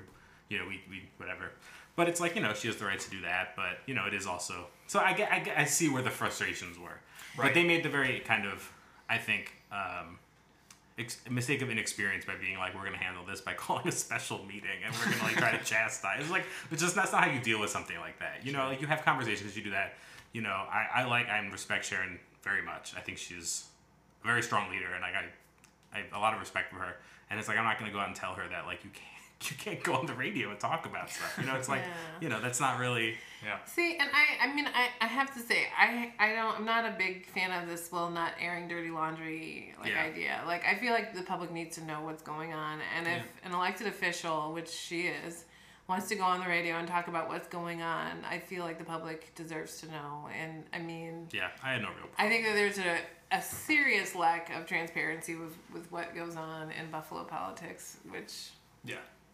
we whatever. But it's like she has the right to do that, but it is also so I see where the frustrations were, right. But they made the very kind of I think mistake of inexperience by being like we're gonna handle this by calling a special meeting and we're gonna like try to chastise. It's like it's just that's not how you deal with something like that. Sure. Like you have conversations, you do that. I respect Sharon very much. I think she's very strong leader, and like I a lot of respect for her. And it's like I'm not going to go out and tell her that like you can't go on the radio and talk about stuff. It's like that's not really. Yeah. See, and I mean I have to say I'm not a big fan of this not airing dirty laundry idea. Like I feel like the public needs to know what's going on, and if an elected official, which she is, wants to go on the radio and talk about what's going on, I feel like the public deserves to know. And I mean, yeah, I had no real problem. I think that there's a serious lack of transparency with what goes on in Buffalo politics, which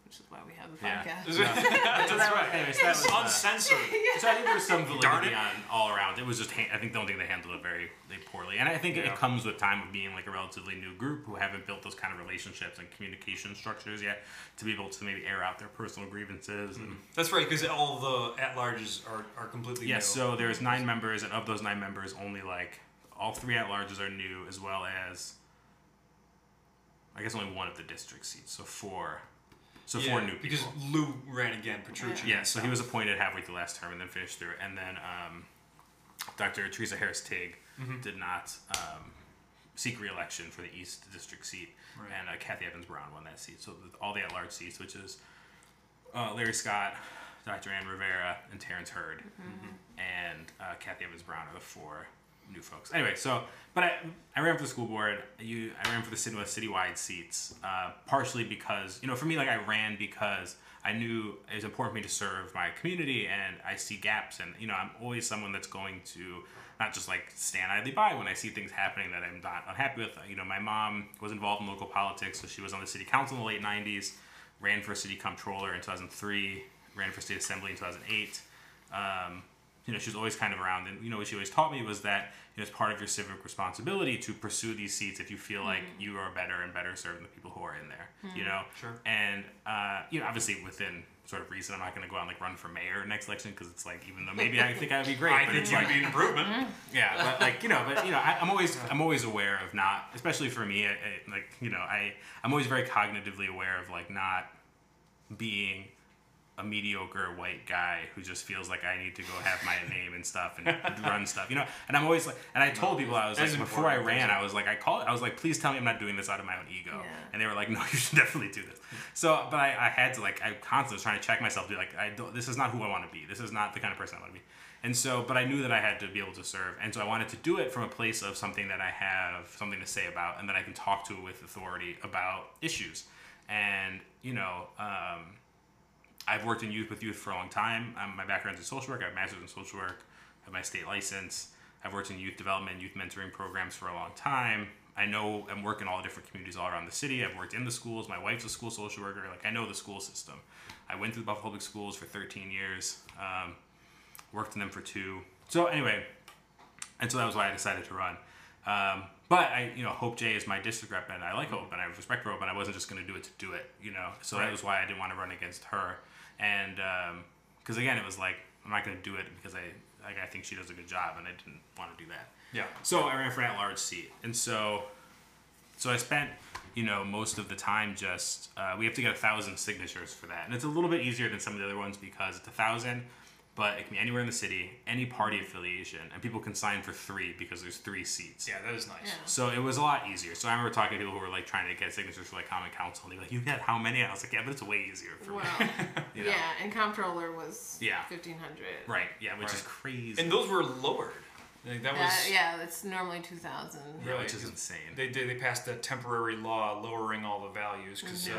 is why we have the podcast. Yeah. That's right. Anyways, that was uncensored. Yeah. So I think there's some validity on all around. It was just I don't think they handled it very poorly, and I think it comes with time of being like a relatively new group who haven't built those kind of relationships and communication structures yet to be able to maybe air out their personal grievances. And that's right, because all the at-larges are completely new. So there's 9 members, and of those 9 members, only like. All 3 at-larges are new, as well as, I guess, only one of the district seats. So 4. So 4 new people. Because Lou ran again, Petrucci. Yeah, so he was appointed halfway through last term and then finished through. And then Dr. Teresa Harris-Tigg did not seek re-election for the East District seat, right. And Kathy Evans-Brown won that seat. So all the at-large seats, which is Larry Scott, Dr. Ann Rivera, and Terrence Hurd, mm-hmm. and Kathy Evans-Brown are the four new folks. Anyway, so but I ran for the school board. I ran for the citywide seats, partially because for me, I ran because I knew it was important for me to serve my community, and I see gaps, and I'm always someone that's going to not just stand idly by when I see things happening that I'm not unhappy with. My mom was involved in local politics, so she was on the city council in the late 90s, ran for city comptroller in 2003, ran for state assembly in 2008. She was always kind of around, and what she always taught me was that it's part of your civic responsibility to pursue these seats if you feel like you are better and better serving the people who are in there. Mm-hmm. Sure. And obviously within sort of reason, I'm not going to go out and run for mayor next election because it's even though maybe I think I would be great, but it's be an improvement. Yeah, but I'm always aware of not, especially for me, I'm always very cognitively aware of not being a mediocre white guy who just feels like I need to go have my name and stuff and run stuff, And I'm always and I told people, I was before I ran, I was like, please tell me I'm not doing this out of my own ego. Yeah. And they were like, no, you should definitely do this. So, but I had to I constantly was trying to check myself, this is not who I want to be. This is not the kind of person I want to be. And so, but I knew that I had to be able to serve. And so I wanted to do it from a place of something that I have something to say about and that I can talk to with authority about issues. And, I've worked with youth for a long time. My background's in social work. I have a master's in social work. I have my state license. I've worked in youth development, youth mentoring programs for a long time. I'm working in all the different communities all around the city. I've worked in the schools. My wife's a school social worker. I know the school system. I went to the Buffalo Public Schools for 13 years. Worked in them for 2. So anyway, and so that was why I decided to run. But Hope Jay is my district rep, and I like Hope, and I respect her, but I wasn't just going to do it to do it, So right. That was why I didn't want to run against her. And because again, it was I'm not going to do it because I think she does a good job, and I didn't want to do that. Yeah. So I ran for an at-large seat, and so I spent most of the time just we have to get 1,000 signatures for that, and it's a little bit easier than some of the other ones because it's 1,000, but it can be anywhere in the city, any party affiliation, and people can sign for 3 because there's 3 seats. Yeah, that was nice. Yeah. So it was a lot easier. So I remember talking to people who were trying to get signatures for common council, and they were like, "You get how many?" I was like, "Yeah, but it's way easier for me." Yeah, and comptroller was 1,500. Right. Yeah, which is crazy. And those were lowered. It's normally 2,000. Yeah, right. Which is insane. They passed that temporary law lowering all the values because it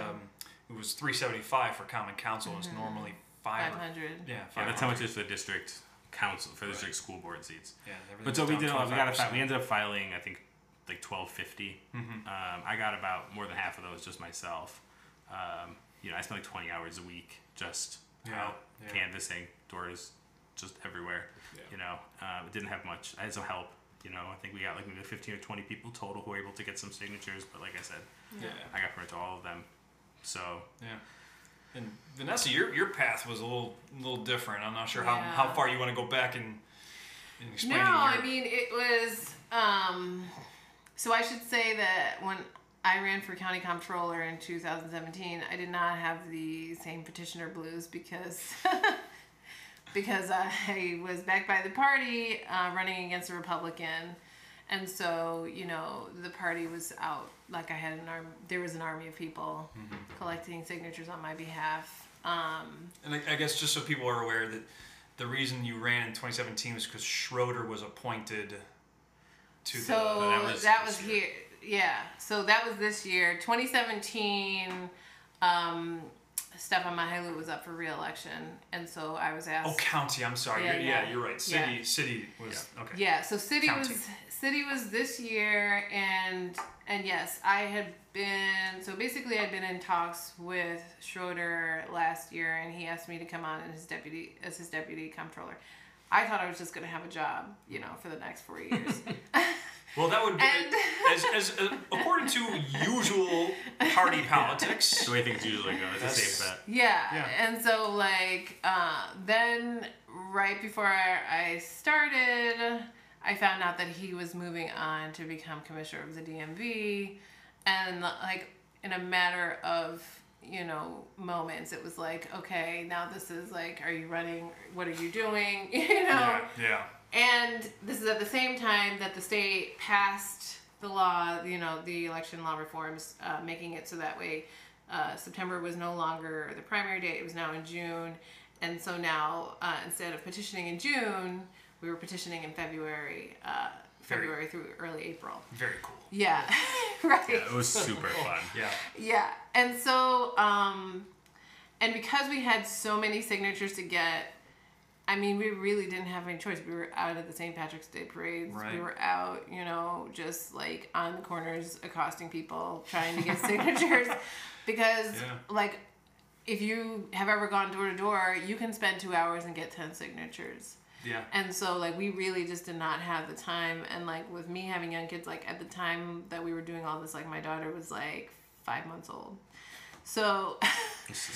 was 375 for common council. Mm-hmm. It's normally 500. Yeah, 500. That's how much is for the district council for district school board seats. Yeah, but so we did. We ended up filing, I think, 1,250. Mm-hmm. I got about more than half of those just myself. I spent 20 hours a week just canvassing doors, just everywhere. Yeah. It didn't have much. I had some help. I think we got maybe 15 or 20 people total who were able to get some signatures. But like I said, I got pretty much all of them. So yeah. And Vanessa, your path was a little different. I'm not sure how far you want to go back and explain. No, it was. So I should say that when I ran for county comptroller in 2017, I did not have the same petitioner blues because I was backed by the party running against a Republican, and so the party was out. I had there was an army of people collecting signatures on my behalf. And I guess just so people are aware that the reason you ran in 2017 was because Schroeder was appointed to that was here. Yeah. So that was this year. 2017, Stefan Mahalu was up for re-election, and so I was asked. Oh, county. I'm sorry. Yeah, you're right. City was okay. Yeah. So city county. City was this year, and yes, I had been, so basically I'd been in talks with Schroeder last year, and he asked me to come on as his deputy comptroller. I thought I was just going to have a job, for the next 4 years. Well, that would be, as according to usual party politics. The way things usually go, it's a safe bet. Yeah, and so then right before I started, I found out that he was moving on to become commissioner of the DMV, and in a matter of moments, it was okay, now this is are you running? What are you doing? Yeah. And this is at the same time that the state passed the law, you know, the election law reforms, making it so that way September was no longer the primary date, it was now in June. And so now, instead of petitioning in June, we were petitioning in February, February through early April. Very cool. Yeah. Right. Yeah, it was super fun. Yeah. Yeah. And so, and because we had so many signatures to get, I mean, we really didn't have any choice. We were out at the St. Patrick's Day parades. Right. We were out, you know, just like on the corners accosting people, trying to get signatures. Because, yeah, like, if you have ever gone door to door, you can spend 2 hours and get 10 signatures. Yeah. And so, like, we really just did not have the time. And, like, with me having young kids, like, at the time that we were doing all this, like, my daughter was, like, 5 months old. So...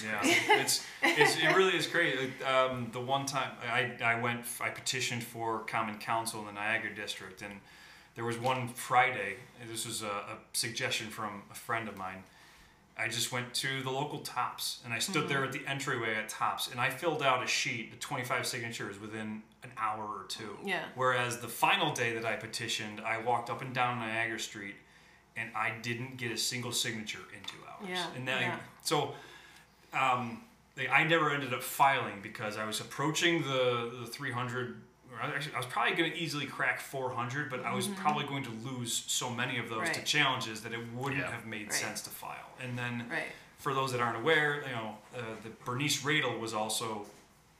yeah, it really is crazy. The one time I petitioned for Common Council in the Niagara District, and there was one Friday, this was a suggestion from a friend of mine, I just went to the local Tops, and I stood there at the entryway at Tops, and I filled out a sheet of 25 signatures within an hour or two. Yeah. Whereas the final day that I petitioned, I walked up and down Niagara Street, and I didn't get a single signature in 2 hours. Yeah. And then, yeah. So... I never ended up filing because I was approaching the 300. Or actually, I was probably going to easily crack 400, but I was probably going to lose so many of those to challenges that it wouldn't have made sense to file. And then, for those that aren't aware, you know, the Bernice Radel was also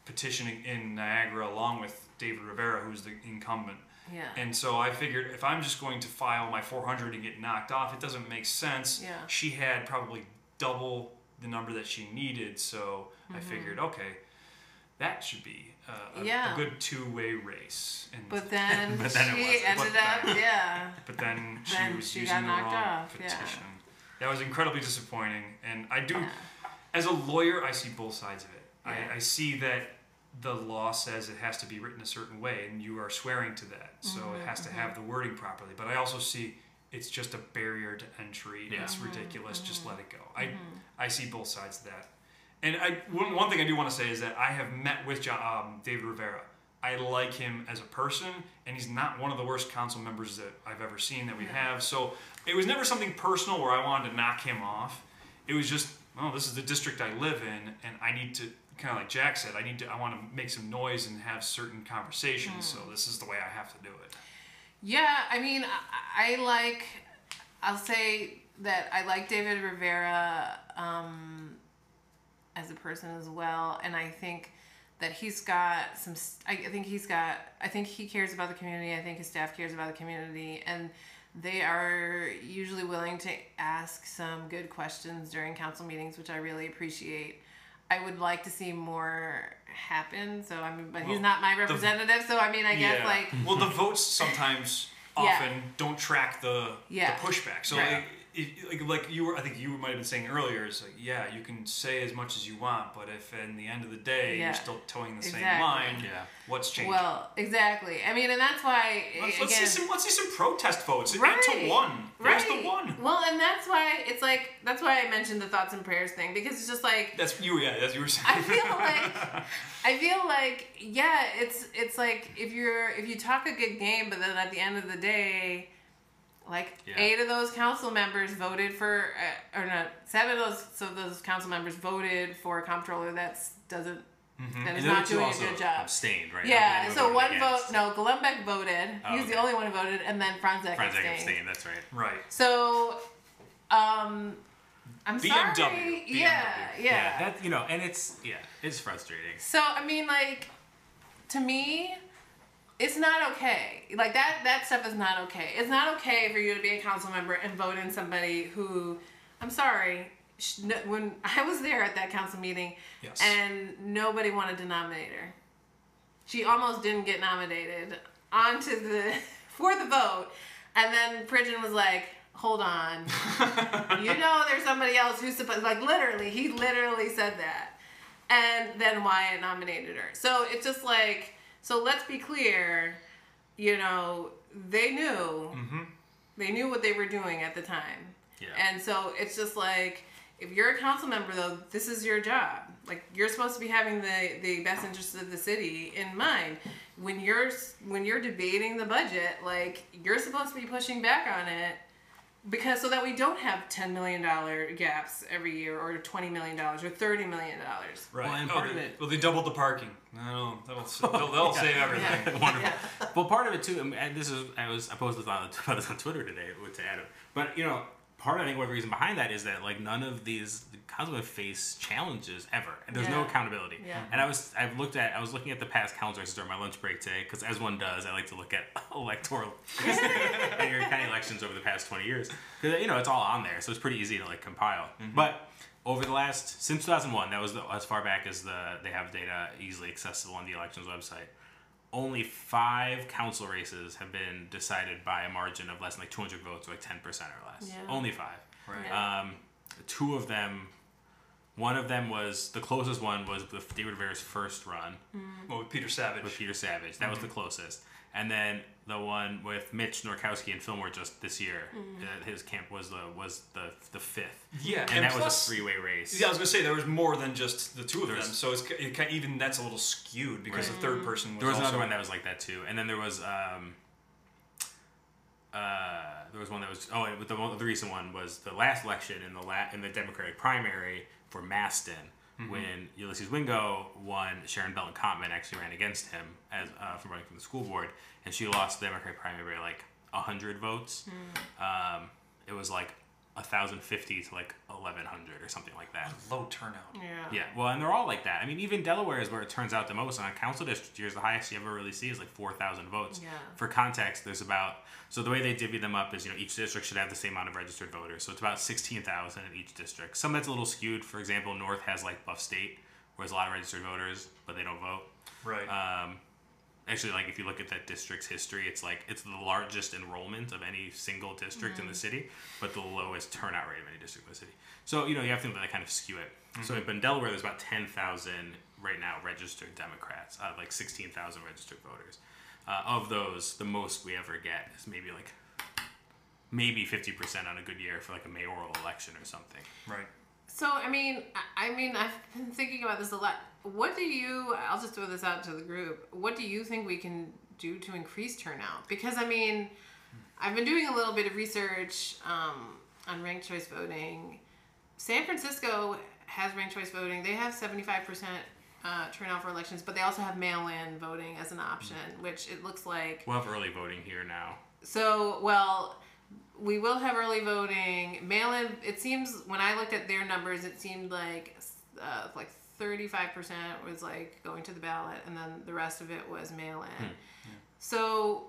petitioning in Niagara along with David Rivera, who's the incumbent. Yeah. And so I figured if I'm just going to file my 400 and get knocked off, it doesn't make sense. Yeah. She had probably double the number that she needed, so I figured, okay, that should be a good two-way race. And but then she ended up, But then she was using the wrong petition. Yeah. That was incredibly disappointing, and I do, as a lawyer, I see both sides of it. Yeah. I see that the law says it has to be written a certain way, and you are swearing to that, so it has to have the wording properly, but I also see... it's just a barrier to entry. Yeah. It's ridiculous. Just let it go. I see both sides of that. And one thing I do want to say is that I have met with David Rivera. I like him as a person, and he's not one of the worst council members that I've ever seen that we have. So it was never something personal where I wanted to knock him off. It was just, oh, this is the district I live in, and I need to, kind of like Jack said, I want to make some noise and have certain conversations, so this is the way I have to do it. Yeah, I mean, I'll say that I like David Rivera as a person as well, and I think that he's got some, I think he cares about the community, I think his staff cares about the community, and they are usually willing to ask some good questions during council meetings, which I really appreciate. I would like to see more happen, so I mean, but he's not my representative, so I mean, I guess like... Well, the votes sometimes often don't track the pushback. So like you were, I think you might have been saying earlier, it's like, you can say as much as you want, but if in the end of the day you're still towing the same line, what's changing? Well, exactly. I mean, and that's why... Let's see some protest votes. Right. 8-1. There's the one. Well, and that's why it's like, that's why I mentioned the thoughts and prayers thing, because it's just like... That's you were saying. I feel like, it's like if you talk a good game, but then at the end of the day... Like 8 of those council members voted for, or not, 7 of those council members voted for a comptroller that is not doing a good job. Abstained, right? Yeah. So one vote. No, Golombek voted. He was the only one who voted, and then Franzek abstained. That's right. Right. So, I'm BMW. Sorry. Yeah. That, you know, and it's frustrating. So I mean, like, to me, it's not okay. Like, that stuff is not okay. It's not okay for you to be a council member and vote in somebody who, I'm sorry, when I was there at that council meeting, and nobody wanted to nominate her. She almost didn't get nominated for the vote, and then Pridgen was like, hold on. You know there's somebody else who's supposed, like, he literally said that. And then Wyatt nominated her. So it's just like, so let's be clear, you know, they knew. Mm-hmm. They knew what they were doing at the time. Yeah. And so it's just like, if you're a council member, though, this is your job. Like, you're supposed to be having the best interests of the city in mind. when you're debating the budget, like, you're supposed to be pushing back on it, because so that we don't have $10 million gaps every year, or $20 million, or $30 million. Right. Well, and part of it. Well, they doubled the parking. No, they'll yeah. save everything. Yeah. Wonderful. Yeah. Well, part of it too, and this is I posted about this on Twitter today to Adam, but you know. Part of, I think, one of the reason behind that is that, like, none of these councilmen face challenges ever, and there's yeah. no accountability. Yeah. And I was looking at the past calendars during my lunch break today, because as one does, I like to look at electoral and your county elections over the past 20 years, because you know it's all on there, so it's pretty easy to like compile. Mm-hmm. But over the last since 2001, that was as far back as they have data easily accessible on the elections website. Only 5 council races have been decided by a margin of less than like 200 votes, or like 10% or less. Yeah. Only 5. Right. Yeah. Two of them, one of them was, the closest one was David Rivera's first run. Mm. Well, with Peter Savage. That mm-hmm. was the closest. And then the one with Mitch Norkowski and Fillmore just this year, mm-hmm. His camp was the 5th. Yeah, and that was a 3-way race. Yeah, I was gonna say there was more than just the two of them, so it even that's a little skewed because right. the third person was. There was also another one that was like that too, and then there was one that was the recent one was the last election in the Democratic primary for Maston. Mm-hmm. When Ulysses Wingo won, Sharon Belton Cotman actually ran against him as from running for the school board, and she lost the Democratic primary by like 100 votes. Mm. It was like 1,050 to like 1,100 or something like that. A low turnout. Yeah. Well, and they're all like that. I mean, even Delaware is where it turns out the most. On a council district years, the highest you ever really see is like 4,000 votes. Yeah. For context, there's about so the way they divvy them up is, you know, each district should have the same amount of registered voters. So it's about 16,000 in each district. Some that's a little skewed. For example, North has like Buff State, where there's a lot of registered voters, but they don't vote. Right. Actually, like, if you look at that district's history, it's like it's the largest enrollment of any single district in the city, but the lowest turnout rate of any district in the city. So, you know, you have to think that kind of skew it. Mm-hmm. So in Delaware, there's about 10,000 right now registered Democrats, like 16,000 registered voters. Of those, the most we ever get is maybe 50% on a good year for like a mayoral election or something. Right. So, I mean, I've been thinking about this a lot. I'll just throw this out to the group. What do you think we can do to increase turnout? Because, I mean, I've been doing a little bit of research on ranked choice voting. San Francisco has ranked choice voting. They have 75% turnout for elections, but they also have mail-in voting as an option, which it looks like... We'll have early voting here now. So, well... We will have early voting. Mail-in, it seems, when I looked at their numbers, it seemed like 35% was like going to the ballot, and then the rest of it was mail-in. Hmm. Yeah. So,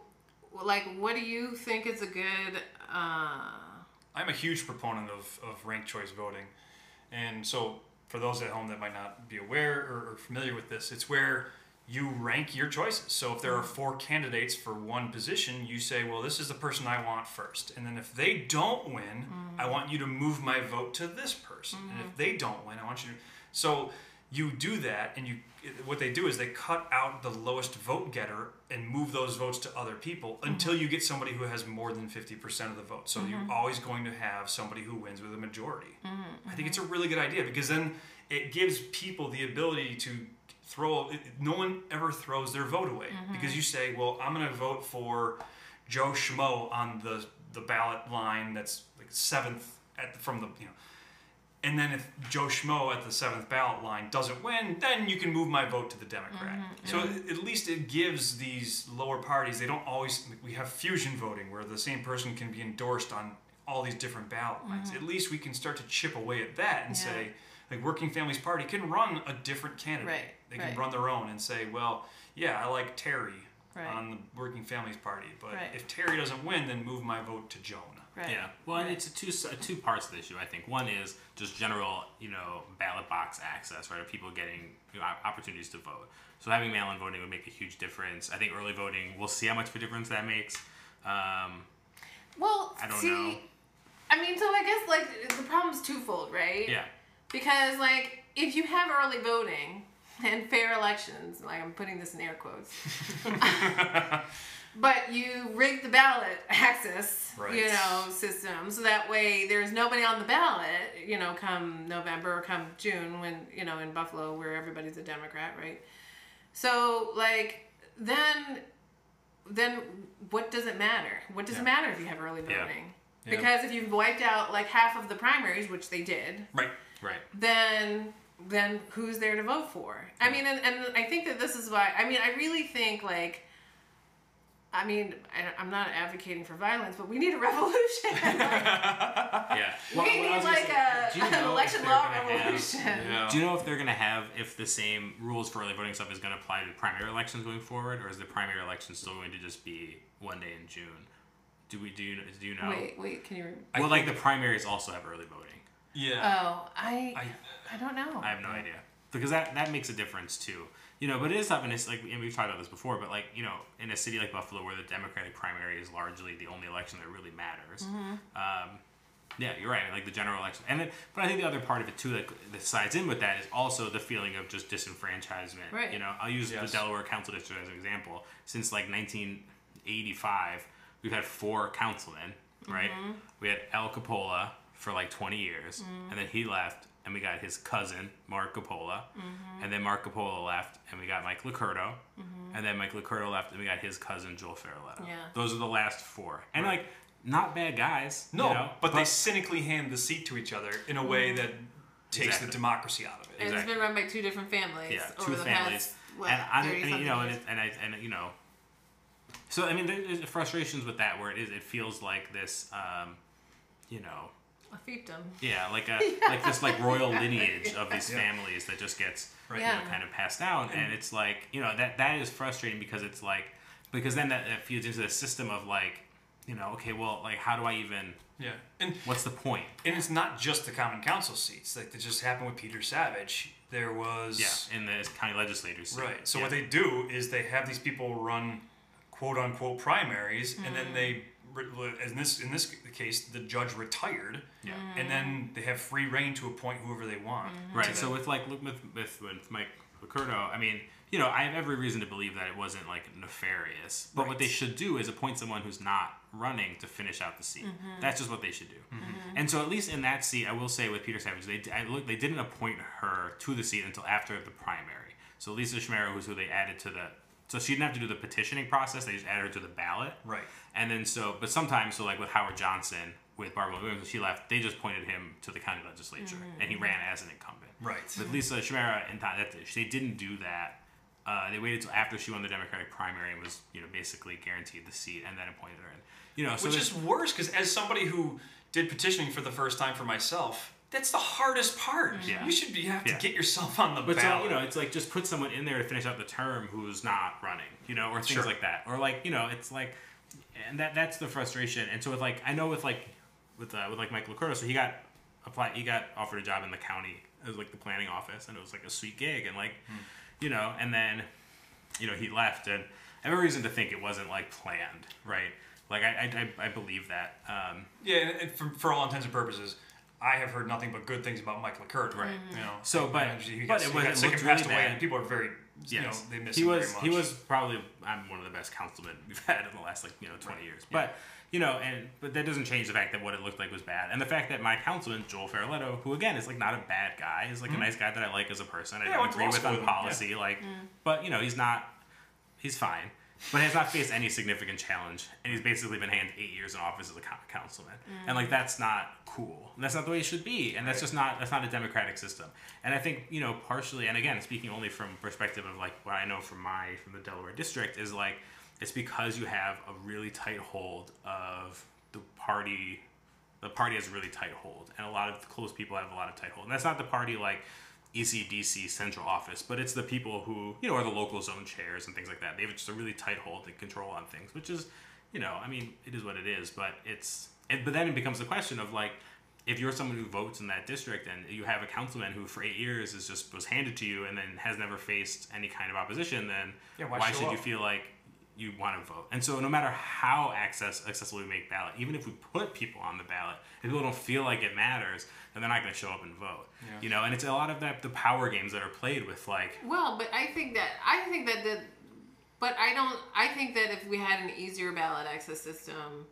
like, what do you think is a good... I'm a huge proponent of ranked choice voting. And so, for those at home that might not be aware or familiar with this, it's where... you rank your choices. So if there are 4 candidates for one position, you say, well, this is the person I want first. And then if they don't win, I want you to move my vote to this person. Mm-hmm. And if they don't win, I want you to... So you do that, and what they do is they cut out the lowest vote getter and move those votes to other people until you get somebody who has more than 50% of the vote. So you're always going to have somebody who wins with a majority. Mm-hmm. I think it's a really good idea, because then it gives people the ability to... no one ever throws their vote away, because you say, well, I'm going to vote for Joe Schmo on the ballot line that's like 7th from the, you know, and then if Joe Schmo at the 7th ballot line doesn't win, then you can move my vote to the Democrat. Mm-hmm. So at least it gives these lower parties, they don't always, we have fusion voting where the same person can be endorsed on all these different ballot lines. At least we can start to chip away at that and say, like, Working Families Party can run a different candidate. Right, they can run their own and say, well, yeah, I like Terry on the Working Families Party, but if Terry doesn't win, then move my vote to Joan. Right. Yeah. Well, and it's two parts of the issue, I think. One is just general, you know, ballot box access, right, of people getting, you know, opportunities to vote. So having mail-in voting would make a huge difference. I think early voting, we'll see how much of a difference that makes. I don't know. I mean, so I guess, like, the problem's twofold, right? Yeah. Because, like, if you have early voting and fair elections, like, I'm putting this in air quotes, but you rig the ballot access, you know, system, so that way there's nobody on the ballot, you know, come November or come June when, you know, in Buffalo where everybody's a Democrat, right? So, like, then what does it matter? What does it matter if you have early voting? Yeah. Yeah. Because if you've wiped out like half of the primaries, which they did, right, then who's there to vote for? I mean, and I think that this is why. I mean, I really think like. I mean, I'm not advocating for violence, but we need a revolution. Like, we need like an election law revolution. Do you know if they're going to have, if the same rules for early voting stuff is going to apply to primary elections going forward, or is the primary election still going to just be one day in June? Do you know? Wait, can you? Well, like the primaries also have early voting. Yeah. Oh, I don't know. I have no idea, because that makes a difference too. You know, but it is tough, and we've talked about this before, but, like, you know, in a city like Buffalo where the Democratic primary is largely the only election that really matters, you're right, like, the general election. But I think the other part of it, too, like, that sides in with that is also the feeling of just disenfranchisement. Right. You know, I'll use the Delaware Council District as an example. Since, like, 1985, we've had 4 councilmen, right? We had Al Capola for, like, 20 years, and then he left. And we got his cousin, Mark Capola. And then Mark Capola left, and we got Mike Lucurdo. And then Mike Lucurdo left, and we got his cousin, Joel Feroleto. Yeah. Those are the last 4. And, like, not bad guys. No, you know? but they cynically hand the seat to each other in a way that takes the democracy out of it. Exactly. It's been run by 2 different families. Yeah, over 2 the families. Past, what, and you know, and you know. So, I mean, there's frustrations with that where it feels like this, you know, a fiefdom. Yeah, like a like this like royal lineage of these families that just gets you know, kind of passed down, and it's like, you know, that is frustrating because it's like, because then that feeds into the system of like, you know, okay, well, like how do I even and what's the point? And it's not just the common council seats, like that just happened with Peter Savage. There was in the county legislators seat. Right. So what they do is they have these people run quote unquote primaries, and then they. In this case, the judge retired, and then they have free reign to appoint whoever they want. Right. So with Mike Lucurdo, I mean, you know, I have every reason to believe that it wasn't like nefarious. But what they should do is appoint someone who's not running to finish out the seat. That's just what they should do. And so at least in that seat, I will say with Peter Savage, they didn't appoint her to the seat until after the primary. So Lisa Schmero, who's who they added to the. So she didn't have to do the petitioning process. They just added her to the ballot. Right. And then but sometimes, so like with Howard Johnson, with Barbara Williams, when she left, they just appointed him to the county legislature. And he ran as an incumbent. Right. With Lisa Schmero and they didn't do that. They waited till after she won the Democratic primary and was, you know, basically guaranteed the seat and then appointed her in. You know, so which is worse, because as somebody who did petitioning for the first time for myself... That's the hardest part. Yeah. You have to get yourself on the ballot. So, you know, it's like just put someone in there to finish out the term who's not running, you know, or things like that. Or like, you know, it's like, and that's the frustration. And so with like, I know with Mike Lucurdo, so he got offered a job in the county as like the planning office, and it was like a sweet gig, and like, you know, and then, you know, he left, and I have a reason to think it wasn't like planned, right? Like I believe that. And for all intents and purposes. I have heard nothing but good things about Mike Lucurdo. Right. You know, so, but it was sick and passed away, and people are very, you know, they miss him very much. He was probably one of the best councilmen we've had in the last, like, you know, 20 years. Yeah. But, you know, but that doesn't change the fact that what it looked like was bad. And the fact that my councilman, Joel Feroleto, who, again, is, like, not a bad guy, is, like, a nice guy that I like as a person. I don't agree with on policy. Yeah. Like, but, you know, he's fine. But has not faced any significant challenge, and he's basically been handed 8 years in office as a councilman, and like that's not cool. That's not the way it should be, and that's just not a democratic system. And I think, you know, partially, and again, speaking only from perspective of like what I know from the Delaware district is like it's because you have a really tight hold of the party. The party has a really tight hold, and a lot of close people have a lot of tight hold, and that's not the party like. ECDC central office, but it's the people who, you know, are the local zone chairs and things like that. They have just a really tight hold and control on things, which is, you know, I mean, it is what it is, but but then it becomes the question of like, if you're someone who votes in that district and you have a councilman who for 8 years was handed to you and then has never faced any kind of opposition, then why should you feel like you want to vote? And so no matter how accessible we make ballot, even if we put people on the ballot, if people don't feel like it matters, then they're not going to show up and vote. Yeah. You know, and it's a lot of the power games that are played with like... Well, but I think that if we had an easier ballot access system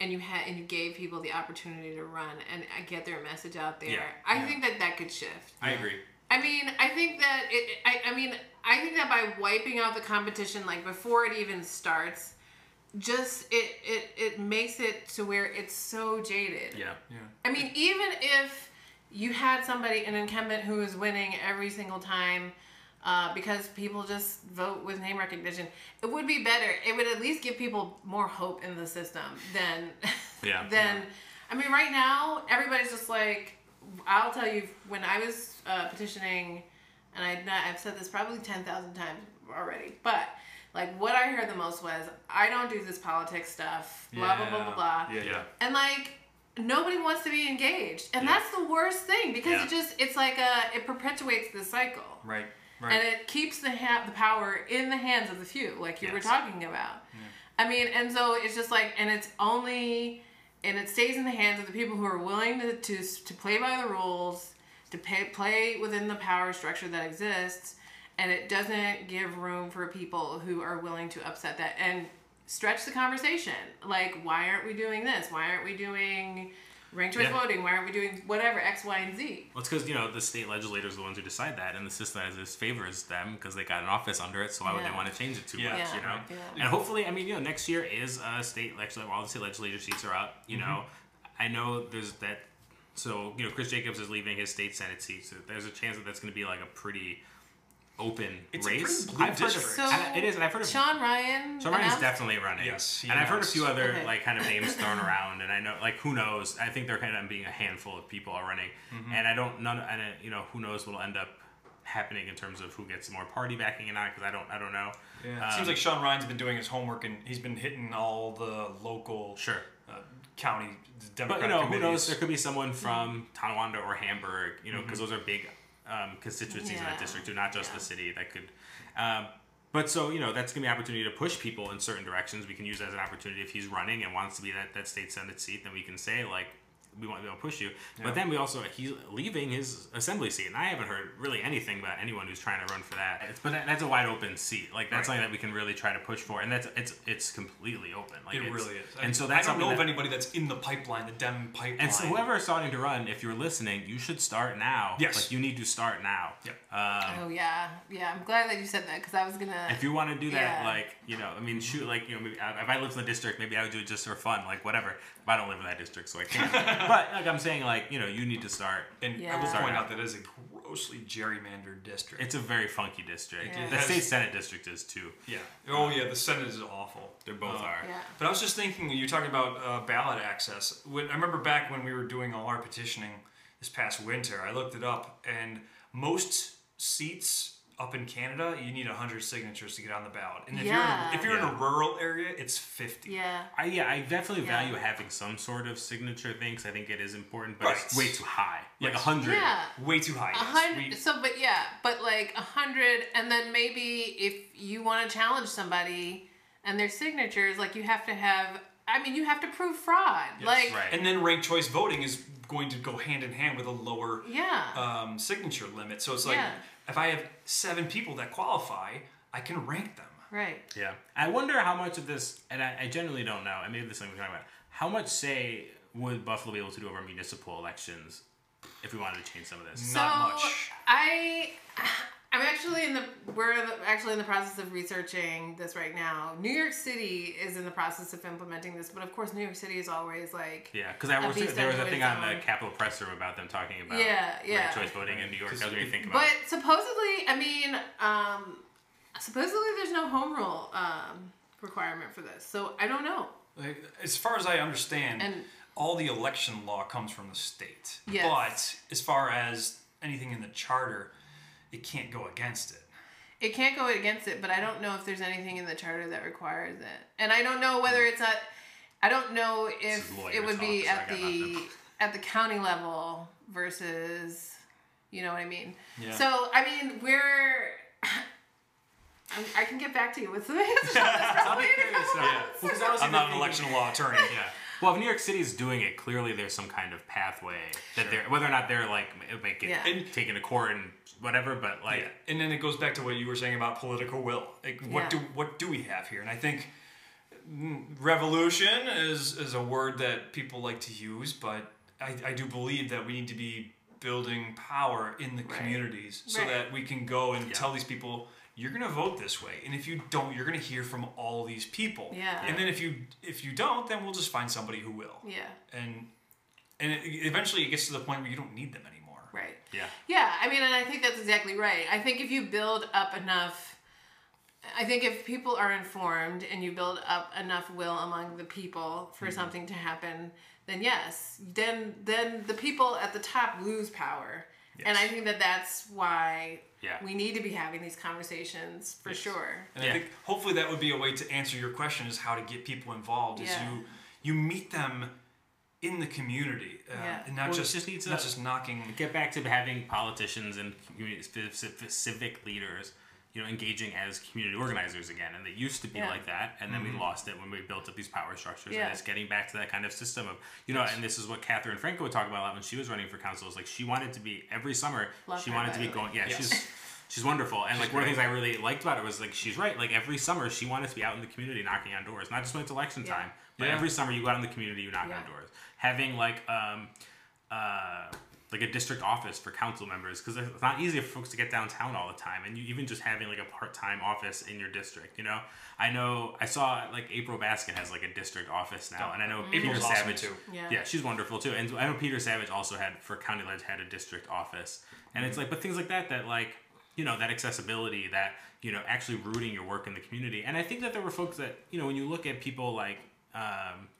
and you gave people the opportunity to run and get their message out there, I think that could shift. I agree. I mean, I think that... I think that by wiping out the competition, like before it even starts, just it makes it to where it's so jaded. Yeah. Yeah. I mean, even if you had somebody, an incumbent who was winning every single time, because people just vote with name recognition, it would be better. It would at least give people more hope in the system than, yeah, than, yeah. I mean, right now, everybody's just like, I'll tell you, when I was petitioning, and I've said this probably 10,000 times already, but like what I heard the most was, I don't do this politics stuff, blah, blah, blah, blah, blah. Yeah, yeah. And like, nobody wants to be engaged. And that's the worst thing, because it just, it's like it perpetuates this cycle. Right, right. And it keeps the power in the hands of the few, like you were talking about. Yeah. I mean, and so it's just like, and it's only, and it stays in the hands of the people who are willing to play by the rules, to play within the power structure that exists, and it doesn't give room for people who are willing to upset that and stretch the conversation. Like, why aren't we doing this? Why aren't we doing ranked choice voting? Why aren't we doing whatever, X, Y, and Z? Well, it's because, you know, the state legislators are the ones who decide that, and the system as this favors them because they got an office under it, so why would they want to change it too much, you know? Yeah. And hopefully, I mean, you know, next year is state legislature, all the state legislature seats are up, you know. I know there's that. So, you know, Chris Jacobs is leaving his state Senate seat, so there's a chance that that's going to be like a pretty open race. I've heard of, so it is, and I've heard of Sean Ryan. Sean Ryan's definitely running. Yes, and I've heard a few other like kind of names thrown around, and I know, like, who knows? I think they're kind of being a handful of people are running, and I don't and you know, who knows what'll end up happening in terms of who gets more party backing and not, because I don't know. Yeah. It seems like Sean Ryan's been doing his homework, and he's been hitting all the local county Democratic committees. But, you know, who knows? There could be someone from Tonawanda or Hamburg, you know, because those are big constituencies in that district, too, not just the city. That could, but so, you know, that's going to be an opportunity to push people in certain directions. We can use that as an opportunity. If he's running and wants to be that state Senate seat, then we can say, like, we want to be able to push you. Yeah. But then we also, he's leaving his assembly seat, and I haven't heard really anything about anyone who's trying to run for that. But that's a wide open seat. Like, that's something that we can really try to push for, and that's it's completely open. Like, it really is. And so that's, I don't know of anybody that's in the pipeline, the Dem pipeline. And so whoever's starting to run, if you're listening, you should start now. Yes. Like, you need to start now. Yep. Yeah. I'm glad that you said that, because I was gonna. If you want to do that, like, you know, I mean, shoot, like, you know, maybe, if I lived in the district, maybe I would do it just for fun, like, whatever. But I don't live in that district, so I can't. But, like I'm saying, like, you know, you need to start. And I will point out that it is a grossly gerrymandered district. It's a very funky district. Yeah. The state Senate district is, too. Yeah. Oh, yeah, the Senate is awful. They both are. Yeah. But I was just thinking, you were talking about ballot access. I remember back when we were doing all our petitioning this past winter, I looked it up, and most seats up in Canada, you need 100 signatures to get on the ballot, and if you're in a rural area, it's 50. Yeah, I definitely value having some sort of signature thing, because I think it is important, but it's way too high. Like 100, way too high. 100. Yes. So, but like 100, and then maybe if you want to challenge somebody and their signatures, like you have to have. I mean, you have to prove fraud. Yes, like, right. And then ranked choice voting is going to go hand in hand with a lower signature limit. So it's like, if I have 7 people that qualify, I can rank them. Right. Yeah. I wonder how much of this, and I generally don't know, I mean, this thing we're talking about, how much say would Buffalo be able to do over municipal elections if we wanted to change some of this? So not much. I'm actually in the process of researching this right now. New York City is in the process of implementing this, but of course New York City is always like, because there was a thing on the Capitol Press room about them talking about ranked choice voting in New York. That's what you think about. But supposedly, I mean, there's no home rule requirement for this, so I don't know. Like, as far as I understand, all the election law comes from the state. Yes. But as far as anything in the charter, it can't go against it. It can't go against it, but I don't know if there's anything in the charter that requires it. And I don't know whether it's not. I don't know if it would be at the county level versus, you know what I mean? Yeah. So, I mean, I can get back to you with the answer to this. I'm not an election law attorney. Yeah. Well, if New York City is doing it, clearly there's some kind of pathway that they're, whether or not they're like making taken to court and whatever, but like, and then it goes back to what you were saying about political will. Like, what do we have here? And I think revolution is a word that people like to use, but I do believe that we need to be building power in the communities so that we can go and tell these people, you're going to vote this way. And if you don't, you're going to hear from all these people. Yeah. And then if you don't, then we'll just find somebody who will. Yeah. And eventually it gets to the point where you don't need them anymore. Right. Yeah. Yeah. I mean, and I think that's exactly right. I think if you build up enough, I think if people are informed and you build up enough will among the people for mm-hmm. something to happen, then yes, then the people at the top lose power. Yes. And I think that that's why we need to be having these conversations for sure. And I think hopefully that would be a way to answer your question is how to get people involved is you meet them in the community and not just knocking. Get back to having politicians and civic leaders, engaging as community organizers again. And they used to be like that. And then we lost it when we built up these power structures. Yeah. And it's getting back to that kind of system of, and this is what Catherine Franco would talk about a lot when she was running for council. It's like she wanted to be, every summer, going. Yeah, yes. She's wonderful. And she's one of the things I really liked about it was she's right. Every summer she wanted to be out in the community knocking on doors. Not just when it's election time, but every summer you go out in the community, you knock on doors. Having a district office for council members, because it's not easy for folks to get downtown all the time, and you even just having a part-time office in your district. I know I saw April Baskin has a district office now, and I know Peter Savage too. Yeah, she's wonderful too, and I know Peter Savage also for County Ledge had a district office, and it's but things like that that accessibility, that actually rooting your work in the community, and I think that there were folks that when you look at people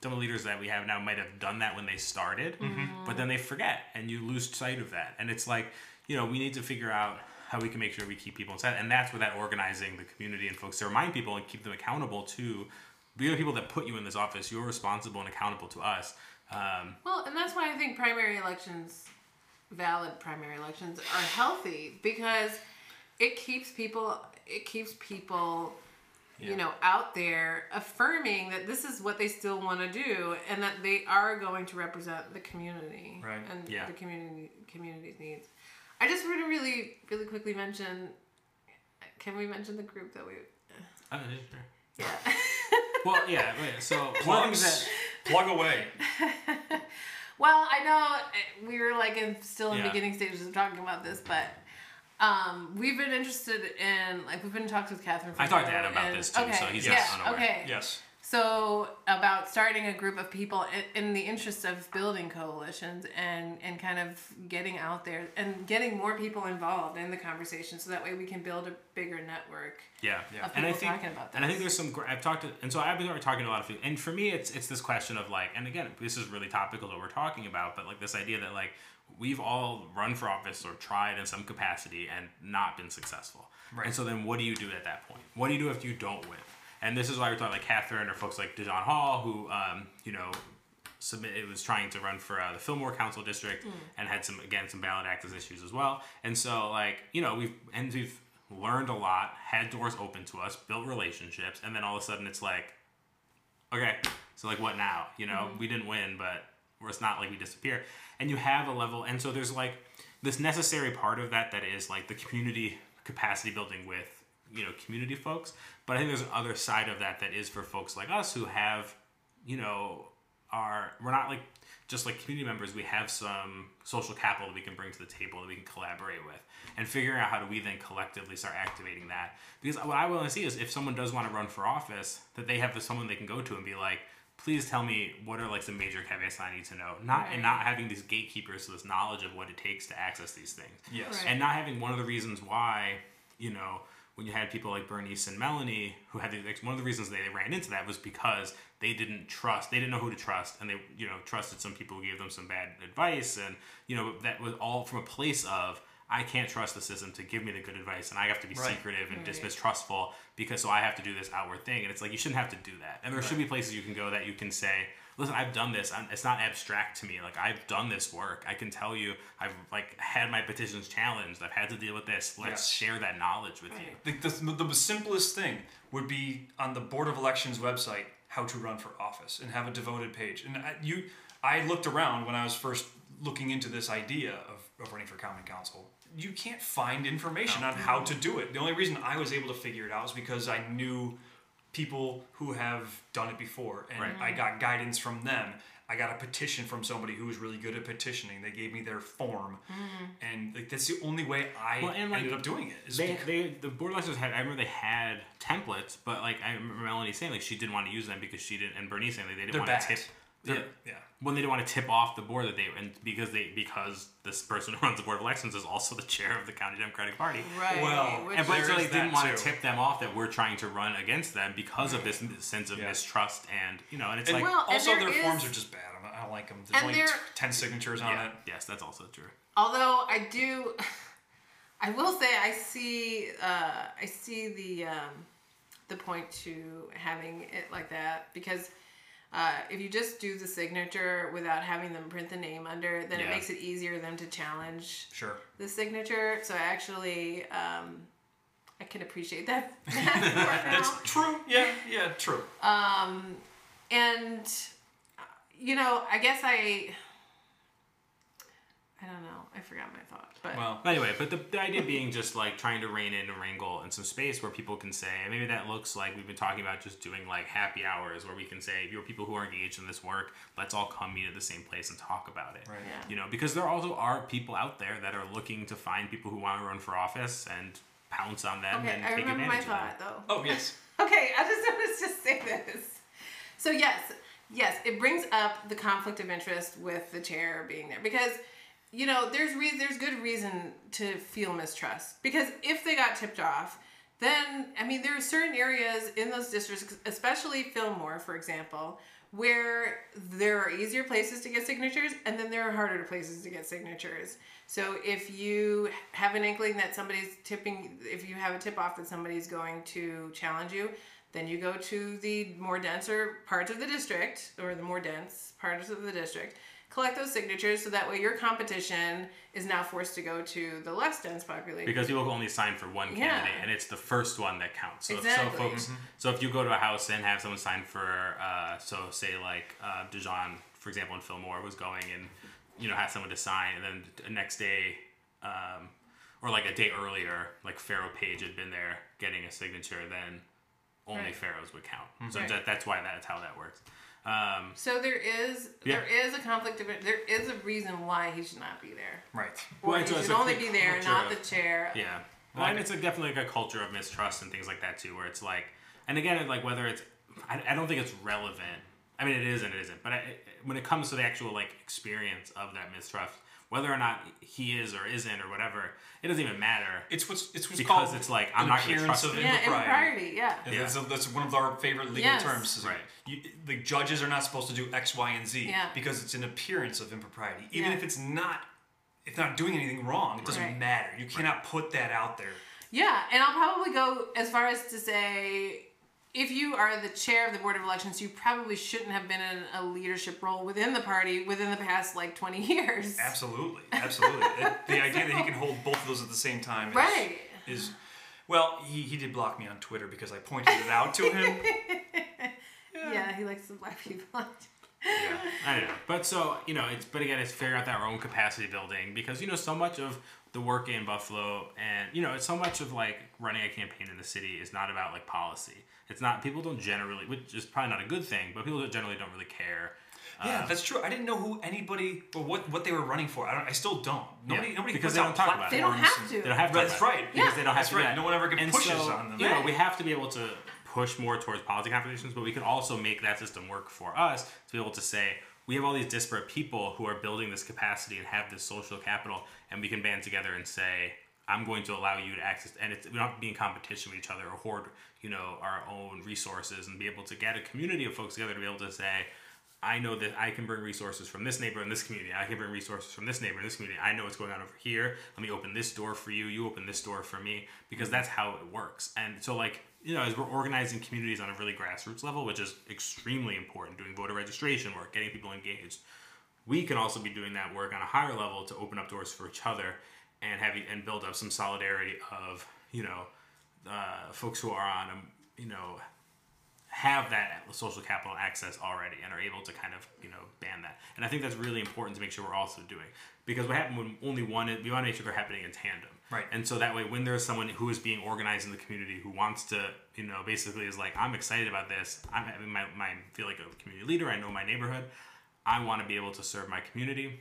some of the leaders that we have now might have done that when they started, but then they forget and you lose sight of that. And it's we need to figure out how we can make sure we keep people inside. And that's where that organizing the community and folks to remind people and keep them accountable to the people that put you in this office. You're responsible and accountable to us. And that's why I think valid primary elections are healthy, because it keeps people out there affirming that this is what they still want to do and that they are going to represent the community and the community's needs. I just want to really, really quickly mention, can we mention the group that we... I don't know, sure. Yeah. Well, yeah, so... plug away. Well, I know we were still in beginning stages of talking about this, but... we've been interested in, we've been in talks with Catherine. I talked to Adam about this too, so he's not unaware. Okay. Yes. So about starting a group of people in the interest of building coalitions and kind of getting out there and getting more people involved in the conversation, so that way we can build a bigger network. Yeah. Of people talking about this. And I think there's some. I've been talking to a lot of people, and for me, it's this question of and again, this is really topical that we're talking about, but this idea that we've all run for office or tried in some capacity and not been successful. Right. And so then what do you do at that point? What do you do if you don't win? And this is why we're talking Catherine or folks like Dijon Hall, who, was trying to run for the Fillmore Council District and had some ballot access issues as well. And so we've learned a lot, had doors open to us, built relationships. And then all of a sudden it's okay, so what now? We didn't win, but it's not we disappear. And you have a level, and so there's this necessary part of that is the community capacity building with community folks, but I think there's an other side of that is for folks like us who have we're not just community members. We have some social capital that we can bring to the table, that we can collaborate with, and figuring out how do we then collectively start activating that. Because what I want to see is if someone does want to run for office, that they have someone they can go to and be please tell me what are some major caveats I need to know. And not having these gatekeepers to this knowledge of what it takes to access these things. Yes. Right. And not having one of the reasons why, when you had people like Bernice and Melanie who had one of the reasons they ran into that was because they didn't know who to trust, and they trusted some people who gave them some bad advice, and that was all from a place of I can't trust the system to give me the good advice, and I have to be secretive and mistrustful because so I have to do this outward thing. And it's you shouldn't have to do that. And there should be places you can go that you can say, listen, I've done this. It's not abstract to me. I've done this work. I can tell you I've had my petitions challenged. I've had to deal with this. Let's share that knowledge with you. The simplest thing would be on the Board of Elections website, how to run for office, and have a devoted page. And I looked around when I was first looking into this idea of running for common council. You can't find information on how to do it. The only reason I was able to figure it out was because I knew people who have done it before, and I got guidance from them. I got a petition from somebody who was really good at petitioning. They gave me their form, and like that's the only way I ended up doing it. The board of elections had, I remember they had templates, but like I remember Melanie saying like she didn't want to use them because she didn't, and Bernice saying like they didn't want to tip. When they didn't want to tip off the board that they because this person who runs the board of elections is also the chair of the county Democratic Party. Right. Well, and but so they didn't want to tip them off that we're trying to run against them because of this sense of mistrust and you know, and it's like well, also their forms are just bad. I don't like them. There's only 10 signatures on it. Yes, that's also true. Although I will say I see the point to having it like that because. If you just do the signature without having them print the name under, then it makes it easier for them to challenge the signature. So I actually, I can appreciate that. That's true. Yeah, true. And, you know, I guess I don't know. I forgot my thought. But. Well, anyway, but the idea being just like trying to rein in and wrangle in some space where people can say, and maybe that looks like we've been talking about just doing like happy hours where we can say, if you're people who are engaged in this work, let's all come meet at the same place and talk about it. Right. Yeah. You know, because there also are people out there that are looking to find people who want to run for office and pounce on them and take advantage of them. Okay, I remember my thought, though. Oh, yes. Okay, I just wanted to say this. So yes, it brings up the conflict of interest with the chair being there because... You know, there's good reason to feel mistrust because if they got tipped off, then I mean there are certain areas in those districts, especially Fillmore, for example, where there are easier places to get signatures and then there are harder places to get signatures. So if you have an inkling that if you have a tip off that somebody's going to challenge you, then you go to the more denser parts of the district or the more dense parts of the district. Collect those signatures so that way your competition is now forced to go to the less dense population. Because people only sign for one candidate and it's the first one that counts. So if you go to a house and have someone sign for, Dijon, for example, in Fillmore was going and, you know, had someone to sign and then the next day, or like a day earlier, like Pharaoh Page had been there getting a signature, then only Pharaoh's would count. Mm-hmm. So that's why that's how that works. So there is a conflict of interest. There is a reason why he should not be there. Right. Well, he should only be there, not the chair. Yeah. Well, and it's definitely like a culture of mistrust and things like that too, where it's like, and again, like whether it's, I don't think it's relevant. I mean, it is and it isn't. But when it comes to the actual like experience of that mistrust, whether or not he is or isn't or whatever, it doesn't even matter. It's what's because called it's like I'm not going to trust him. Impropriety. That's one of our favorite legal terms. Is right. The judges are not supposed to do X, Y, and Z because it's an appearance of impropriety, even if it's not doing anything wrong. It doesn't matter. You cannot put that out there. Yeah, and I'll probably go as far as to say, if you are the chair of the Board of Elections, you probably shouldn't have been in a leadership role within the party within the past, 20 years. Absolutely. The idea that he can hold both of those at the same time is well, he did block me on Twitter because I pointed it out to him. Yeah, he likes the black people. Yeah, I don't know. But so, you know, it's figuring out our own capacity building because, you know, so much of the work in Buffalo and, you know, it's so much of running a campaign in the city is not about policy. It's not, people don't generally, which is probably not a good thing, but people generally don't really care. Yeah, that's true. I didn't know who anybody or what they were running for. I still don't. Nobody because they don't talk about it. They don't have to. They don't have to. That's right. Because they don't have to. That's right. No one ever pushes on them. You know, we have to be able to push more towards policy conversations, but we can also make that system work for us to be able to say we have all these disparate people who are building this capacity and have this social capital, and we can band together and say, I'm going to allow you to access, and we don't have to be in competition with each other or hoard, you know, our own resources, and be able to get a community of folks together to be able to say, I know that I can bring resources from this neighbor in this community. I can bring resources from this neighbor in this community. I know what's going on over here. Let me open this door for you. You open this door for me, because that's how it works. And so, you know, as we're organizing communities on a really grassroots level, which is extremely important, doing voter registration work, getting people engaged, we can also be doing that work on a higher level to open up doors for each other and build up some solidarity of, you know, folks who are on, you know, have that social capital access already and are able to kind of, you know, ban that. And I think that's really important to make sure we're also doing. Because what happened when we want to make sure they're happening in tandem. Right. And so that way, when there's someone who is being organized in the community who wants to, you know, basically is like, I'm excited about this. I'm having I feel like a community leader. I know my neighborhood. I want to be able to serve my community.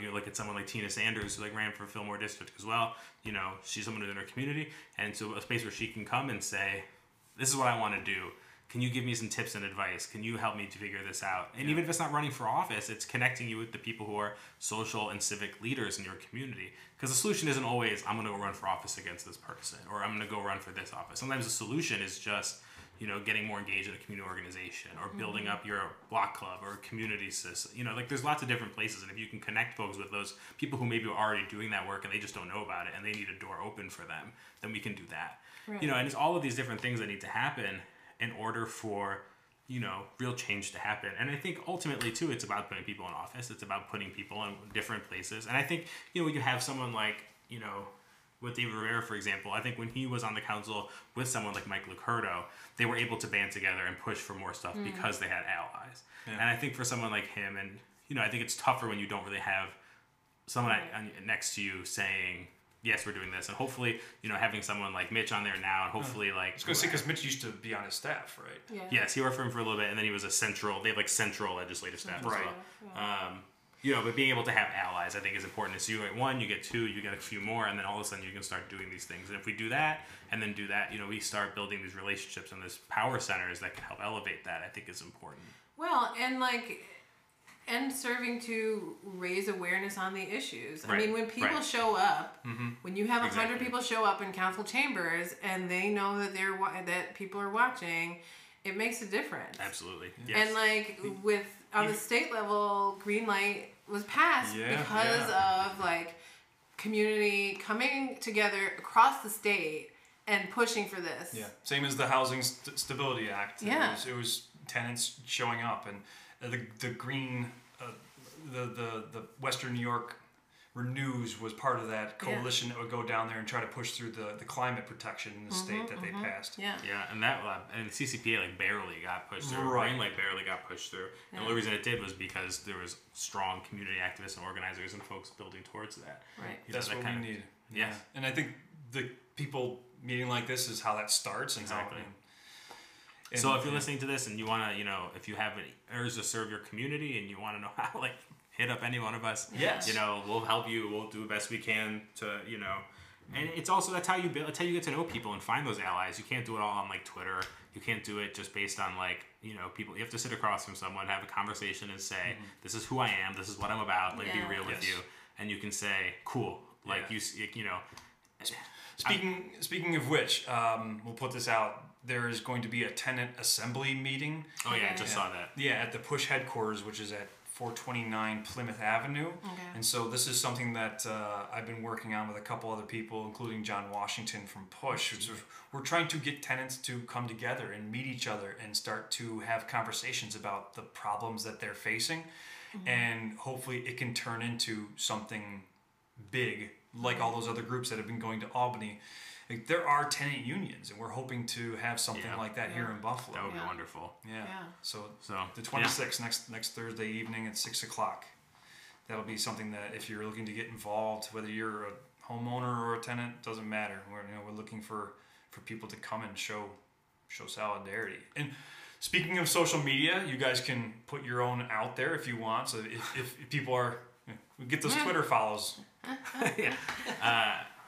You look at someone like Tina Sanders, who like ran for Fillmore District as well. You know, she's someone in her community, and so a space where she can come and say, "This is what I want to do. Can you give me some tips and advice? Can you help me to figure this out?" And even if it's not running for office, it's connecting you with the people who are social and civic leaders in your community. Because the solution isn't always, I'm going to go run for office against this person, or I'm going to go run for this office. Sometimes the solution is just, you know, getting more engaged in a community organization, or building up your block club or community system. You know, like there's lots of different places. And if you can connect folks with those people who maybe are already doing that work and they just don't know about it and they need a door open for them, then we can do that. Right. You know, and it's all of these different things that need to happen in order for, you know, real change to happen. And I think ultimately, too, it's about putting people in office. It's about putting people in different places. And I think, you know, when you have someone like, you know, with David Rivera, for example, I think when he was on the council with someone like Mike Lucurdo, they were able to band together and push for more stuff because they had allies. Yeah. And I think for someone like him, and, you know, I think it's tougher when you don't really have someone next to you saying, yes, we're doing this. And hopefully, you know, having someone like Mitch on there now, and hopefully like... I was going to say, because Mitch used to be on his staff, right? Yeah. Yes, he worked for him for a little bit, and then he was a central... They have, like, central legislative staff as well. Yeah. You know, but being able to have allies, I think, is important. So you get one, you get two, you get a few more, and then all of a sudden you can start doing these things. And if we do that, and then do that, you know, we start building these relationships and these power centers that can help elevate that, I think is important. Well, and like... and serving to raise awareness on the issues. Right. I mean, when people show up, when you have 100 people show up in council chambers and they know that they're that people are watching, it makes a difference. Absolutely. Yes. And like with on the state level, green light was passed because of like community coming together across the state and pushing for this. Yeah. Same as the Housing Stability Act. Yeah. It was tenants showing up and. The green, the Western New York Renews was part of that coalition that would go down there and try to push through the climate protection in the state that they passed. Yeah, yeah, and that and the CCPA like barely got pushed through. Right, green light barely got pushed through. Yeah. And the only reason it did was because there was strong community activists and organizers and folks building towards that. Right, that's what we need. Yeah. And I think the people meeting like this is how that starts. Exactly. And how, so if you're listening to this and you want to, you know, if you have an urge to serve your community and you want to know how, like, hit up any one of us. Yes. You know, we'll help you. We'll do the best we can to, you know. And it's also, that's how you build, that's how you get to know people and find those allies. You can't do it all on, like, Twitter. You can't do it just based on, like, you know, people. You have to sit across from someone, have a conversation and say, this is who I am. This is what I'm about. Like, be real with you. And you can say, cool. Like, you know. Speaking of which, we'll put this out. There is going to be a tenant assembly meeting. Oh, yeah, I just saw that. Yeah, at the Push headquarters, which is at 429 Plymouth Avenue. Okay. And so this is something that I've been working on with a couple other people, including John Washington from Push. We're trying to get tenants to come together and meet each other and start to have conversations about the problems that they're facing. Mm-hmm. And hopefully it can turn into something big, like all those other groups that have been going to Albany. Like, there are tenant unions, and we're hoping to have something like that here in Buffalo. That would be wonderful. Yeah. So the 26th, next Thursday evening at 6 o'clock. That'll be something that if you're looking to get involved, whether you're a homeowner or a tenant, doesn't matter. We're looking for people to come and show solidarity. And speaking of social media, you guys can put your own out there if you want. So if people are... get those Twitter follows.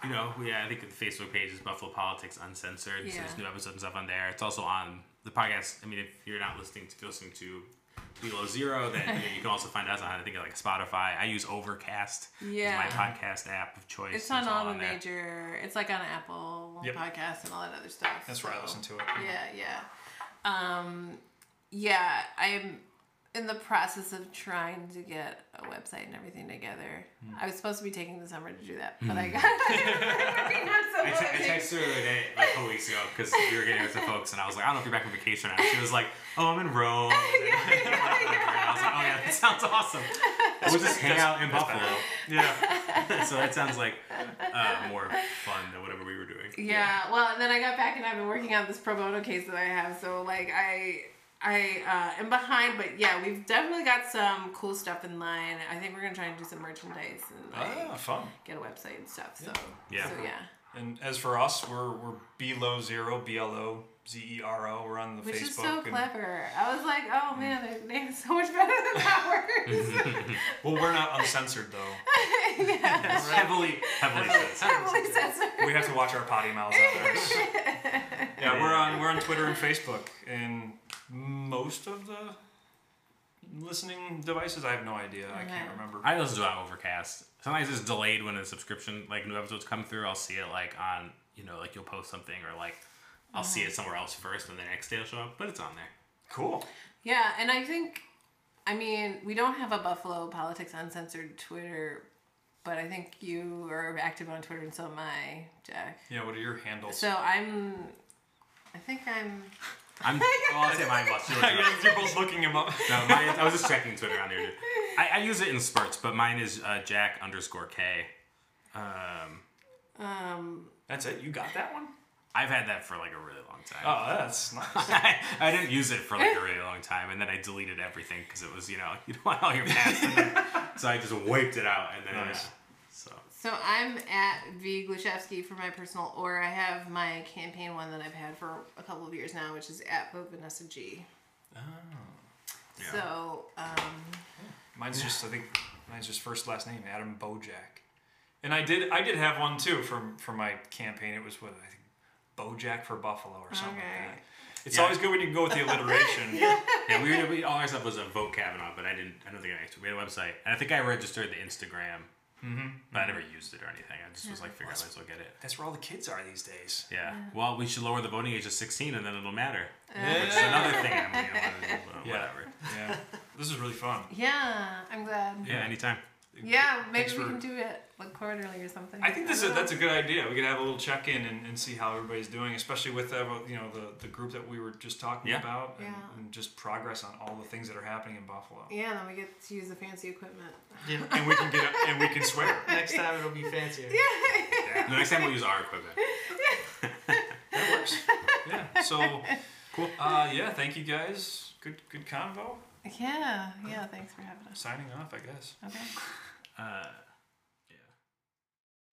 You know, I think the Facebook page is Buffalo Politics Uncensored. Yeah. So there's new episodes and stuff on there. It's also on the podcast. I mean, if you're not listening to Below Zero, then you can also find us on, I think, like Spotify. I use Overcast. Yeah. It's my podcast app of choice. It's on all the major... It's like on Apple Podcasts and all that other stuff. That's where I listen to it. Yeah. I'm in the process of trying to get a website and everything together. I was supposed to be taking the summer to do that, but I got I texted her the other day, like 2 weeks ago, because we were getting with the folks, and I was like, I don't know if you're back on vacation or not. She was like, oh, I'm in Rome. I was like, oh yeah, that sounds awesome. We'll just hang out in Buffalo. Yeah. So that sounds like more fun than whatever we were doing. Yeah. Well, and then I got back, and I've been working on this pro bono case that I have, so like I am behind, but yeah, we've definitely got some cool stuff in line. I think we're going to try and do some merchandise and like, fun. Get a website and stuff. So, yeah. And as for us, we're Below Zero, BLO Zero. We're on the Facebook. Which is so clever. I was like, oh man, their name is so much better than ours. Well, we're not uncensored though. Yeah. Heavily censored. We have to watch our potty mouths out there. Yeah, we're on Twitter and Facebook and most of the listening devices. I have no idea. I can't remember. I listen to it on Overcast. Sometimes it's delayed when a subscription, like new episodes come through. I'll see it like on, you know, like you'll post something or like I'll see it somewhere else first and the next day it'll show up, but it's on there. Cool. Yeah, and I think, I mean, we don't have a Buffalo Politics Uncensored Twitter, but I think you are active on Twitter and so am I, Jack. Yeah, what are your handles? So I think I'm well, I'll say mine. You're both looking him up. No, mine is, I was just checking Twitter on there. I use it in spurts, but mine is Jack_K. That's it? You got that one? I've had that for like a really long time. Oh, that's nice. I didn't use it for like a really long time, and then I deleted everything because it was, you know, you don't want all your past in there. So I just wiped it out, and then So I'm at V. Gluszewski for my personal, or I have my campaign one that I've had for a couple of years now, which is at Vanessa G. Oh. Yeah. So, mine's just first last name, Adam Bojack. And I did have one too from my campaign. It was what I think. Bojack for Buffalo or something like that. It's always good when you can go with the alliteration. We all our stuff was a Vote Kavanaugh, but I don't think I actually. We had a website, and I think I registered the Instagram, but I never used it or anything. I just was like, figure I might as well get it. That's where all the kids are these days. Yeah. Well, we should lower the voting age to 16, and then it'll matter. Which is another thing. I'm whatever. Yeah. This is really fun. Yeah, I'm glad. Yeah, anytime. Yeah, maybe we can do it like quarterly or something. I think that's a good idea. We could have a little check in and see how everybody's doing, especially with the group that we were just talking about and just progress on all the things that are happening in Buffalo. Yeah, and then we get to use the fancy equipment. Yeah, and we can swear. Next time it'll be fancier. Yeah. Next time we'll use our equipment. That works. Yeah. So cool. Thank you guys. Good convo. Yeah. Thanks for having us. Signing off, I guess. Okay.